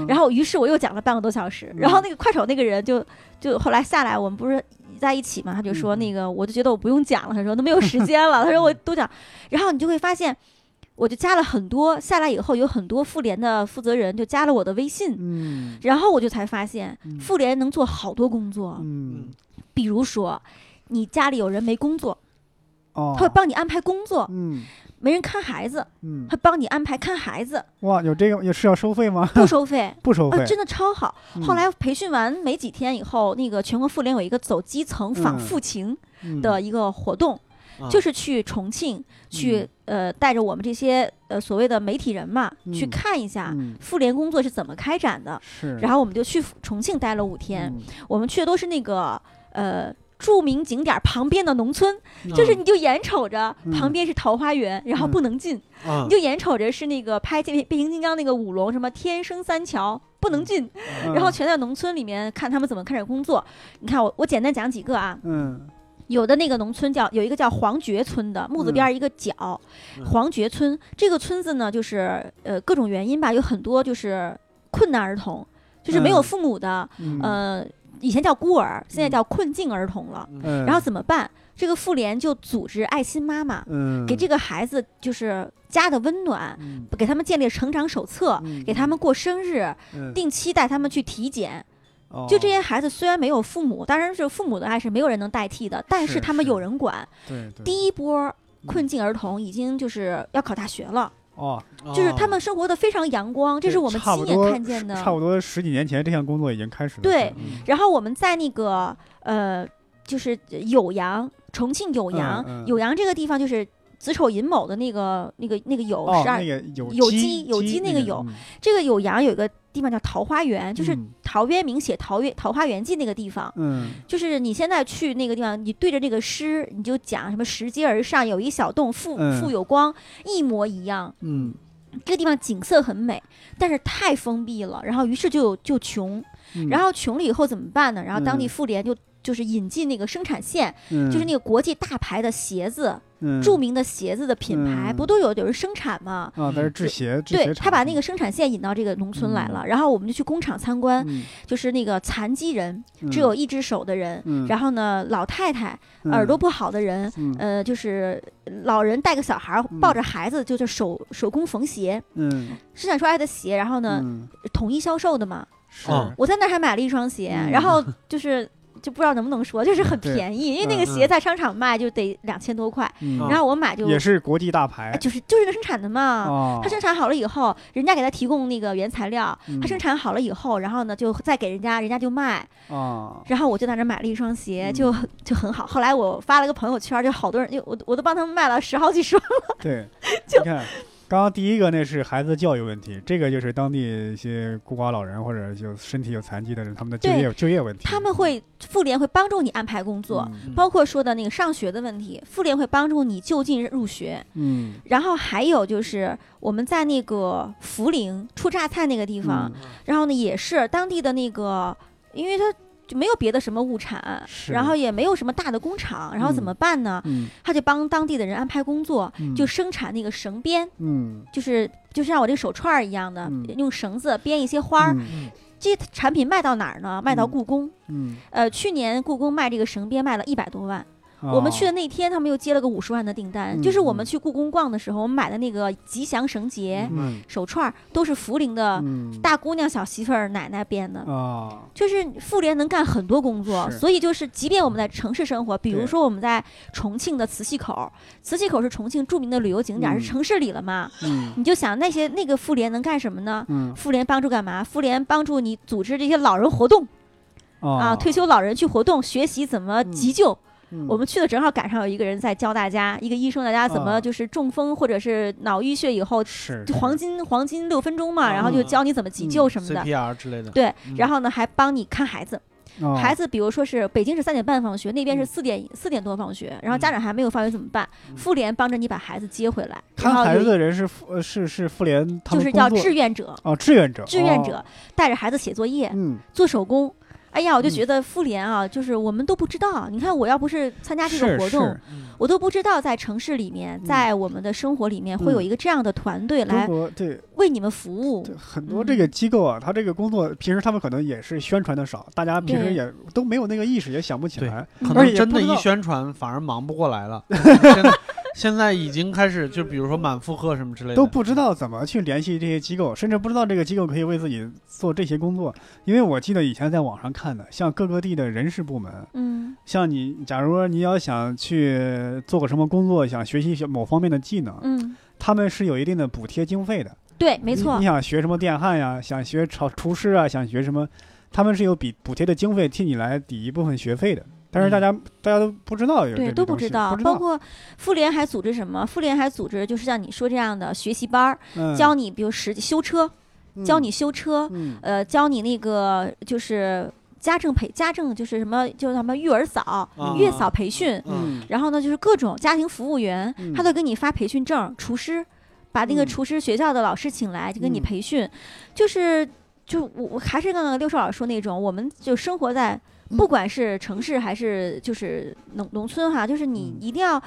然后于是我又讲了半个多小时，然后那个快手那个人就就后来下来，我们不是在一起嘛，他就说那个我就觉得我不用讲了，他说都没有时间了，他说我都讲，然后你就会发现。我就加了很多，下来以后有很多妇联的负责人就加了我的微信，嗯，然后我就才发现妇联能做好多工作，嗯，比如说你家里有人没工作，哦，他会帮你安排工作，嗯，没人看孩子，嗯，他帮你安排看孩子。哇，有这个也是要收费吗？不收费，不收费、呃，真的超好。嗯、后来培训完没几天以后，那个全国妇联有一个走基层访父情的一个活动。嗯嗯就是去重庆，去呃带着我们这些呃所谓的媒体人嘛，嗯、去看一下妇联工作是怎么开展的。是，然后我们就去重庆待了五天，嗯、我们去的都是那个呃。著名景点旁边的农村，就是你就眼瞅着旁边是桃花源，嗯、然后不能进，嗯、你就眼瞅着是那个拍变形金刚那个舞龙什么天生三桥不能进，嗯、然后全在农村里面看他们怎么开始工作。你看我我简单讲几个啊，嗯。有的那个农村叫有一个叫黄觉村的木字边一个角，嗯、黄觉村这个村子呢，就是呃各种原因吧，有很多就是困难儿童，就是没有父母的，嗯、呃以前叫孤儿，现在叫困境儿童了。嗯、然后怎么办？这个妇联就组织爱心妈妈，嗯、给这个孩子就是家的温暖，嗯、给他们建立成长手册，嗯、给他们过生日，嗯、定期带他们去体检。就这些孩子虽然没有父母，当然是父母的爱是没有人能代替的，但是他们有人管。对对，第一波困境儿童已经就是要考大学了。哦，就是他们生活的非常阳光，这是我们亲眼看见的。差不多十几年前，这项工作已经开始了。对，然后我们在那个呃，就是酉阳，重庆酉阳，酉阳这个地方就是。子丑寅卯的那个、那个、那个酉十二，有机有机那个酉，这个酉阳有一个地方叫桃花源，就是陶渊明写《桃园桃花源记》那个地方。嗯，就是你现在去那个地方，你对着这个诗，你就讲什么拾阶而上，有一小洞，复复有光，一模一样。嗯，这个地方景色很美，但是太封闭了，然后于是就就穷。嗯、然后穷了以后怎么办呢？然后当地妇联就、嗯、就是引进那个生产线、嗯，就是那个国际大牌的鞋子。嗯、著名的鞋子的品牌、嗯、不都有有人生产吗？啊，但是制鞋，制鞋对，他把那个生产线引到这个农村来了，嗯、然后我们就去工厂参观，嗯、就是那个残疾人、嗯，只有一只手的人，嗯、然后呢，老太太、嗯、耳朵不好的人、嗯，呃，就是老人带个小孩、嗯、抱着孩子，就是手手工缝鞋，嗯，生产出来的鞋，然后呢，嗯、统一销售的嘛。是、哦，我在那还买了一双鞋，嗯、然后就是。就不知道能不能说，就是很便宜，因为那个鞋在商场卖就得两千多块、嗯，然后我买就也是国际大牌，就是就是个生产的嘛、哦，他生产好了以后，人家给他提供那个原材料，嗯、他生产好了以后，然后呢就再给人家，人家就卖，哦、然后我就在那买了一双鞋，嗯、就就很好。后来我发了个朋友圈，就好多人，我我都帮他们卖了十好几双了。对，就看。刚刚第一个那是孩子教育问题，这个就是当地一些孤寡老人或者就身体有残疾的人他们的就业就业问题，他们会妇联会帮助你安排工作、嗯、包括说的那个上学的问题，妇联会帮助你就近入学，嗯，然后还有就是我们在那个涪陵出榨菜那个地方、嗯、然后呢也是当地的那个，因为他就没有别的什么物产，然后也没有什么大的工厂，然后怎么办呢、嗯嗯、他就帮当地的人安排工作、嗯、就生产那个绳编、嗯、就是就像我这个手串一样的、嗯、用绳子编一些花、嗯、这些产品卖到哪儿呢？卖到故宫、嗯嗯、呃，去年故宫卖这个绳编卖了一百多万，我们去的那天他们又接了个五十万的订单、嗯、就是我们去故宫逛的时候我们买的那个吉祥绳结、嗯、手串都是涪陵的大姑娘小媳妇儿奶奶编的、哦、就是妇联能干很多工作，所以就是即便我们在城市生活，比如说我们在重庆的磁器口，磁器口是重庆著名的旅游景点、嗯、是城市里了嘛、嗯、你就想那些那个妇联能干什么呢、嗯、妇联帮助干嘛？妇联帮助你组织这些老人活动、哦、啊，退休老人去活动学习怎么急救、嗯，我们去的正好赶上有一个人在教大家，一个医生，大家怎么就是中风或者是脑淤血以后，是黄金黄金六分钟嘛，然后就教你怎么急救什么的 ，C P R 之类的。对，然后呢还帮你看孩子，孩子比如说是北京是三点半放学，那边是四点四点多放学，然后家长还没有放学怎么办？妇联帮着你把孩子接回来。看孩子的人是是是妇联，就是叫志愿者哦，志愿者，志愿者带着孩子写作业，嗯，做手工。哎呀，我就觉得妇联啊、嗯，就是我们都不知道。你看，我要不是参加这个活动，嗯、我都不知道在城市里面、嗯，在我们的生活里面会有一个这样的团队来为你们服务。对对，很多这个机构啊，他这个工作平时他们可能也是宣传的少，大家平时也都没有那个意识，也想不起来。可能真的一宣传反而忙不过来了。现在已经开始，就比如说满负荷什么之类的，都不知道怎么去联系这些机构，甚至不知道这个机构可以为自己做这些工作。因为我记得以前在网上看的，像各个地的人事部门，嗯，像你，假如你要想去做个什么工作，想学习某方面的技能，嗯，他们是有一定的补贴经费的。对，没错。你, 你想学什么电焊呀，想学炒厨师啊，想学什么，他们是有比补贴的经费替你来抵一部分学费的。但是大家、嗯、大家都不知道有对都不知道，包括妇联还组织什么？妇联还组织就是像你说这样的学习班、嗯、教你比如实际修车、嗯，教你修车，嗯、呃，教你那个就是家政培家政就是什么就是什么育儿嫂、嗯、月嫂培训、嗯，然后呢就是各种家庭服务员，嗯、他都给你发培训证，厨师把那个厨师学校的老师请来就给你培训，嗯、就是就我我还是刚刚六少老师说那种，我们就生活在。不管是城市还是就是农农村哈，就是你一定要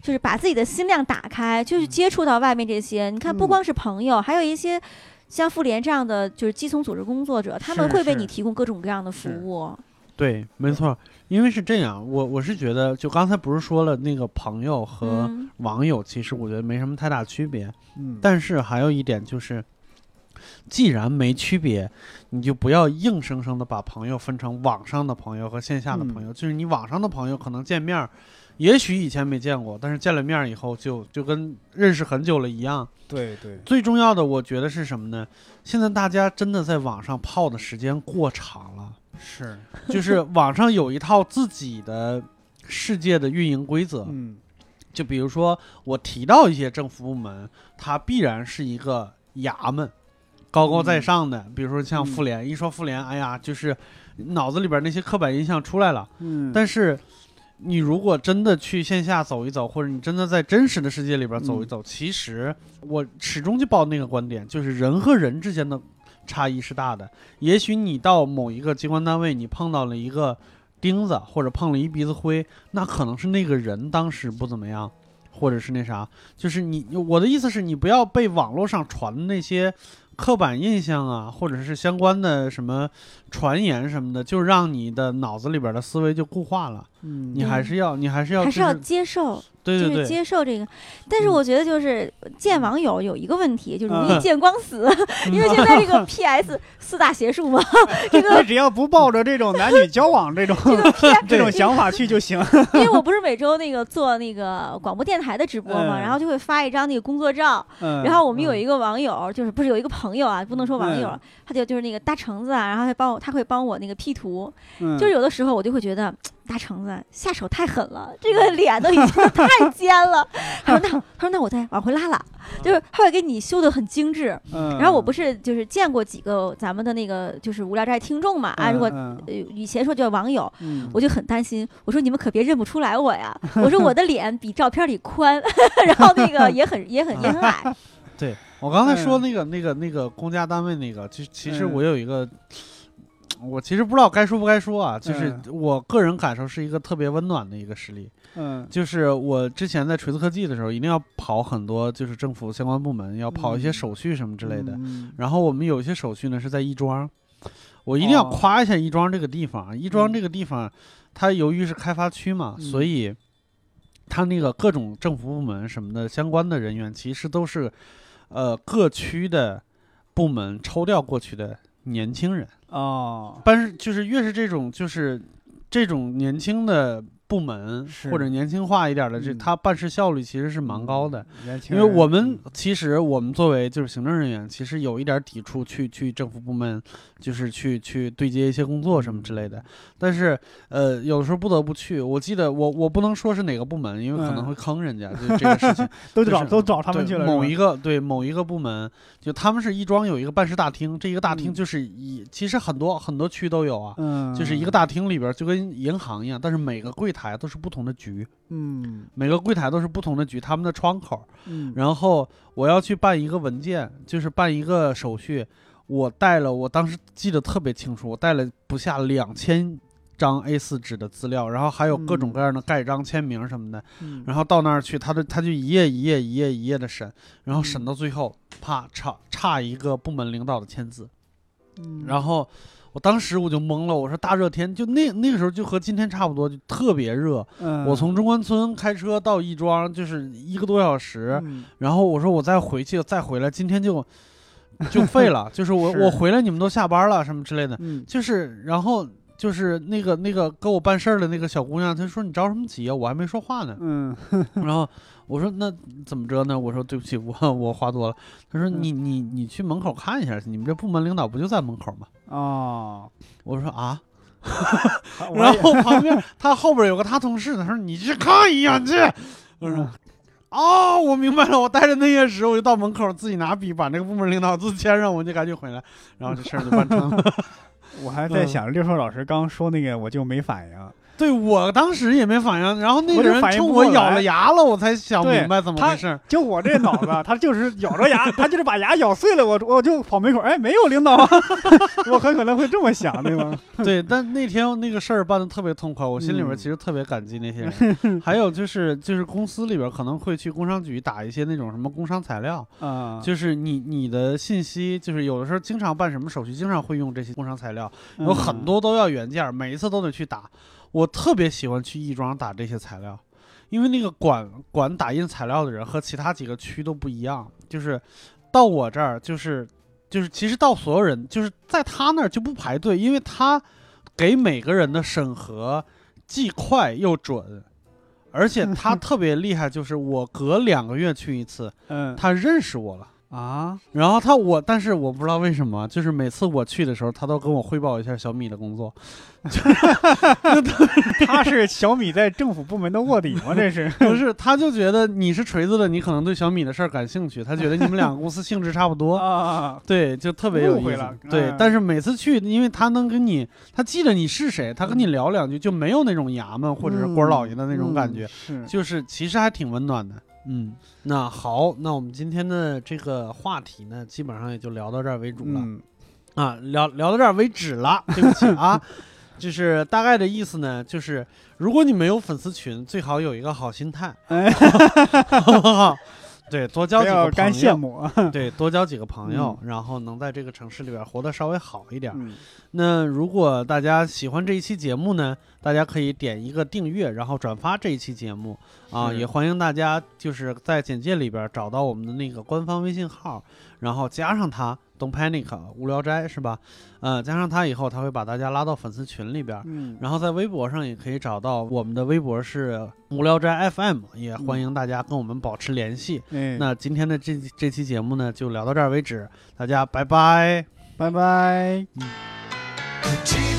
就是把自己的心量打开，就是接触到外面这些。你看，不光是朋友，还有一些像妇联这样的就是基层组织工作者，他们会为你提供各种各样的服务。对，没错，因为是这样，我我是觉得，就刚才不是说了那个朋友和网友，其实我觉得没什么太大区别。嗯，但是还有一点就是。既然没区别，你就不要硬生生的把朋友分成网上的朋友和线下的朋友、嗯、就是你网上的朋友可能见面也许以前没见过，但是见了面以后就就跟认识很久了一样。对对，最重要的我觉得是什么呢？现在大家真的在网上泡的时间过长了，是就是网上有一套自己的世界的运营规则、嗯、就比如说我提到一些政府部门，它必然是一个衙门高高在上的、嗯、比如说像妇联、嗯、一说妇联，哎呀就是脑子里边那些刻板印象出来了。嗯，但是你如果真的去线下走一走，或者你真的在真实的世界里边走一走、嗯、其实我始终就抱那个观点，就是人和人之间的差异是大的。也许你到某一个机关单位，你碰到了一个钉子，或者碰了一鼻子灰，那可能是那个人当时不怎么样，或者是那啥，就是你我的意思是你不要被网络上传的那些刻板印象啊，或者是相关的什么传言什么的，就让你的脑子里边的思维就固化了。嗯，你还是要，你还是要，还是要接受，对对对，就是接受这个。但是我觉得就是见网友有一个问题，就容易见光死，嗯、因为现在这个 P S 四大邪术嘛，这个只要不抱着这种男女交往这种这个 P S 这种想法去就行。因为我不是每周那个做那个广播电台的直播嘛，嗯、然后就会发一张那个工作照，嗯、然后我们有一个网友，就是不是有一个朋友。朋友啊，不能说网友，嗯、他就就是那个大橙子啊，然后他帮我，他会帮我那个 P 图，嗯、就是有的时候我就会觉得大橙子下手太狠了，这个脸都已经太尖了。他说那他说那我再往回拉拉，就是他会给你修得很精致。嗯、然后我不是就是见过几个咱们的那个就是无聊斋听众嘛啊，如果、嗯呃、以前说叫网友，嗯、我就很担心，我说你们可别认不出来我呀，我说我的脸比照片里宽，然后那个也很也很也很矮。对，我刚才说那个、嗯、那个那个公家单位那个，其其实我有一个，嗯、我其实不知道该说不该说啊，就是我个人感受是一个特别温暖的一个实例。嗯，就是我之前在锤子科技的时候，一定要跑很多，就是政府相关部门要跑一些手续什么之类的。嗯、然后我们有一些手续呢是在亦庄，我一定要夸一下亦庄这个地方。亦庄这个地方，它由于是开发区嘛，嗯、所以它那个各种政府部门什么的相关的人员，其实都是。呃，各区的部门抽调过去的年轻人哦，但是就是越是这种就是这种年轻的部门或者年轻化一点的，这他办事效率其实是蛮高的。嗯、因为我们其实我们作为就是行政人员，其实有一点抵触去去政府部门，就是去去对接一些工作什么之类的。但是呃，有的时候不得不去。我记得我我不能说是哪个部门，因为可能会坑人家。嗯、就这个事情都找、就是、都找他们去了。某一个对某一个部门，就他们是亦庄有一个办事大厅，这一个大厅就是以、嗯、其实很多很多区都有啊，嗯、就是一个大厅里边就跟银行一样，但是每个柜台都是不同的局，嗯，每个柜台都是不同的局，他们的窗口，嗯，然后我要去办一个文件，就是办一个手续，我带了，我当时记得特别清楚，我带了不下两千张 A 四 纸的资料，然后还有各种各样的盖章、签名什么的，嗯、然后到那儿去，他就他就一页一页一页一页的审，然后审到最后，啪，差差一个部门领导的签字，嗯，然后。我当时我就懵了，我说大热天就那那个时候就和今天差不多，就特别热。嗯、我从中关村开车到亦庄就是一个多小时，嗯、然后我说我再回去再回来，今天就就废了，就是我是我回来你们都下班了什么之类的，嗯、就是然后就是那个那个跟我办事儿的那个小姑娘，她说你着什么急啊？我还没说话呢。嗯，然后我说那怎么着呢？我说对不起，我我话多了。他说你你你去门口看一下，你们这部门领导不就在门口吗？哦，我说啊，然后旁边他后边有个他同事，他说你去看一眼去。我说哦，我明白了。我带着那些纸，我就到门口自己拿笔把那个部门领导字签上，我就赶紧回来，然后这事儿就办成了。我还在想，嗯、六兽老师刚说那个，我就没反应。对，我当时也没反应，然后那个人冲我咬了牙了，我才想明白怎么回事。就我这脑子，他就是咬着牙，他就是把牙咬碎了，我我就跑门口，哎，没有领导啊，我很可能会这么想，对吗？对，但那天那个事儿办得特别痛快，我心里边其实特别感激那些人。嗯、还有就是就是公司里边可能会去工商局打一些那种什么工商材料啊，嗯、就是你你的信息，就是有的时候经常办什么手续，经常会用这些工商材料，有很多都要原件，每一次都得去打。我特别喜欢去亦庄打这些材料，因为那个管管打印材料的人和其他几个区都不一样，就是到我这儿就是就是其实到所有人，就是在他那儿就不排队，因为他给每个人的审核既快又准，而且他特别厉害，就是我隔两个月去一次，嗯，他认识我了。啊，然后他我，但是我不知道为什么，就是每次我去的时候，他都跟我汇报一下小米的工作。他是小米在政府部门的卧底吗？这是不是？他就觉得你是锤子的，你可能对小米的事儿感兴趣，他觉得你们两个公司性质差不多啊。对，就特别有意思。对，但是每次去，因为他能跟你，他记得你是谁，他跟你聊两句，就没有那种衙门或者是官老爷的那种感觉，嗯嗯、是就是其实还挺温暖的。嗯，那好，那我们今天的这个话题呢，基本上也就聊到这儿为主了。嗯、啊，聊聊到这儿为止了，对不起啊。就是大概的意思呢，就是如果你没有粉丝群，最好有一个好心态，好不好？对，多交几个朋友，对，多交几个朋友、嗯，然后能在这个城市里边活得稍微好一点、嗯。那如果大家喜欢这一期节目呢，大家可以点一个订阅，然后转发这一期节目啊，也欢迎大家就是在简介里边找到我们的那个官方微信号，然后加上它。DonPanic 无聊斋是吧？呃，加上他以后，他会把大家拉到粉丝群里边、嗯，然后在微博上也可以找到我们的微博是无聊斋 F M， 也欢迎大家跟我们保持联系。嗯、那今天的这这期节目呢，就聊到这儿为止，大家拜拜，拜拜。嗯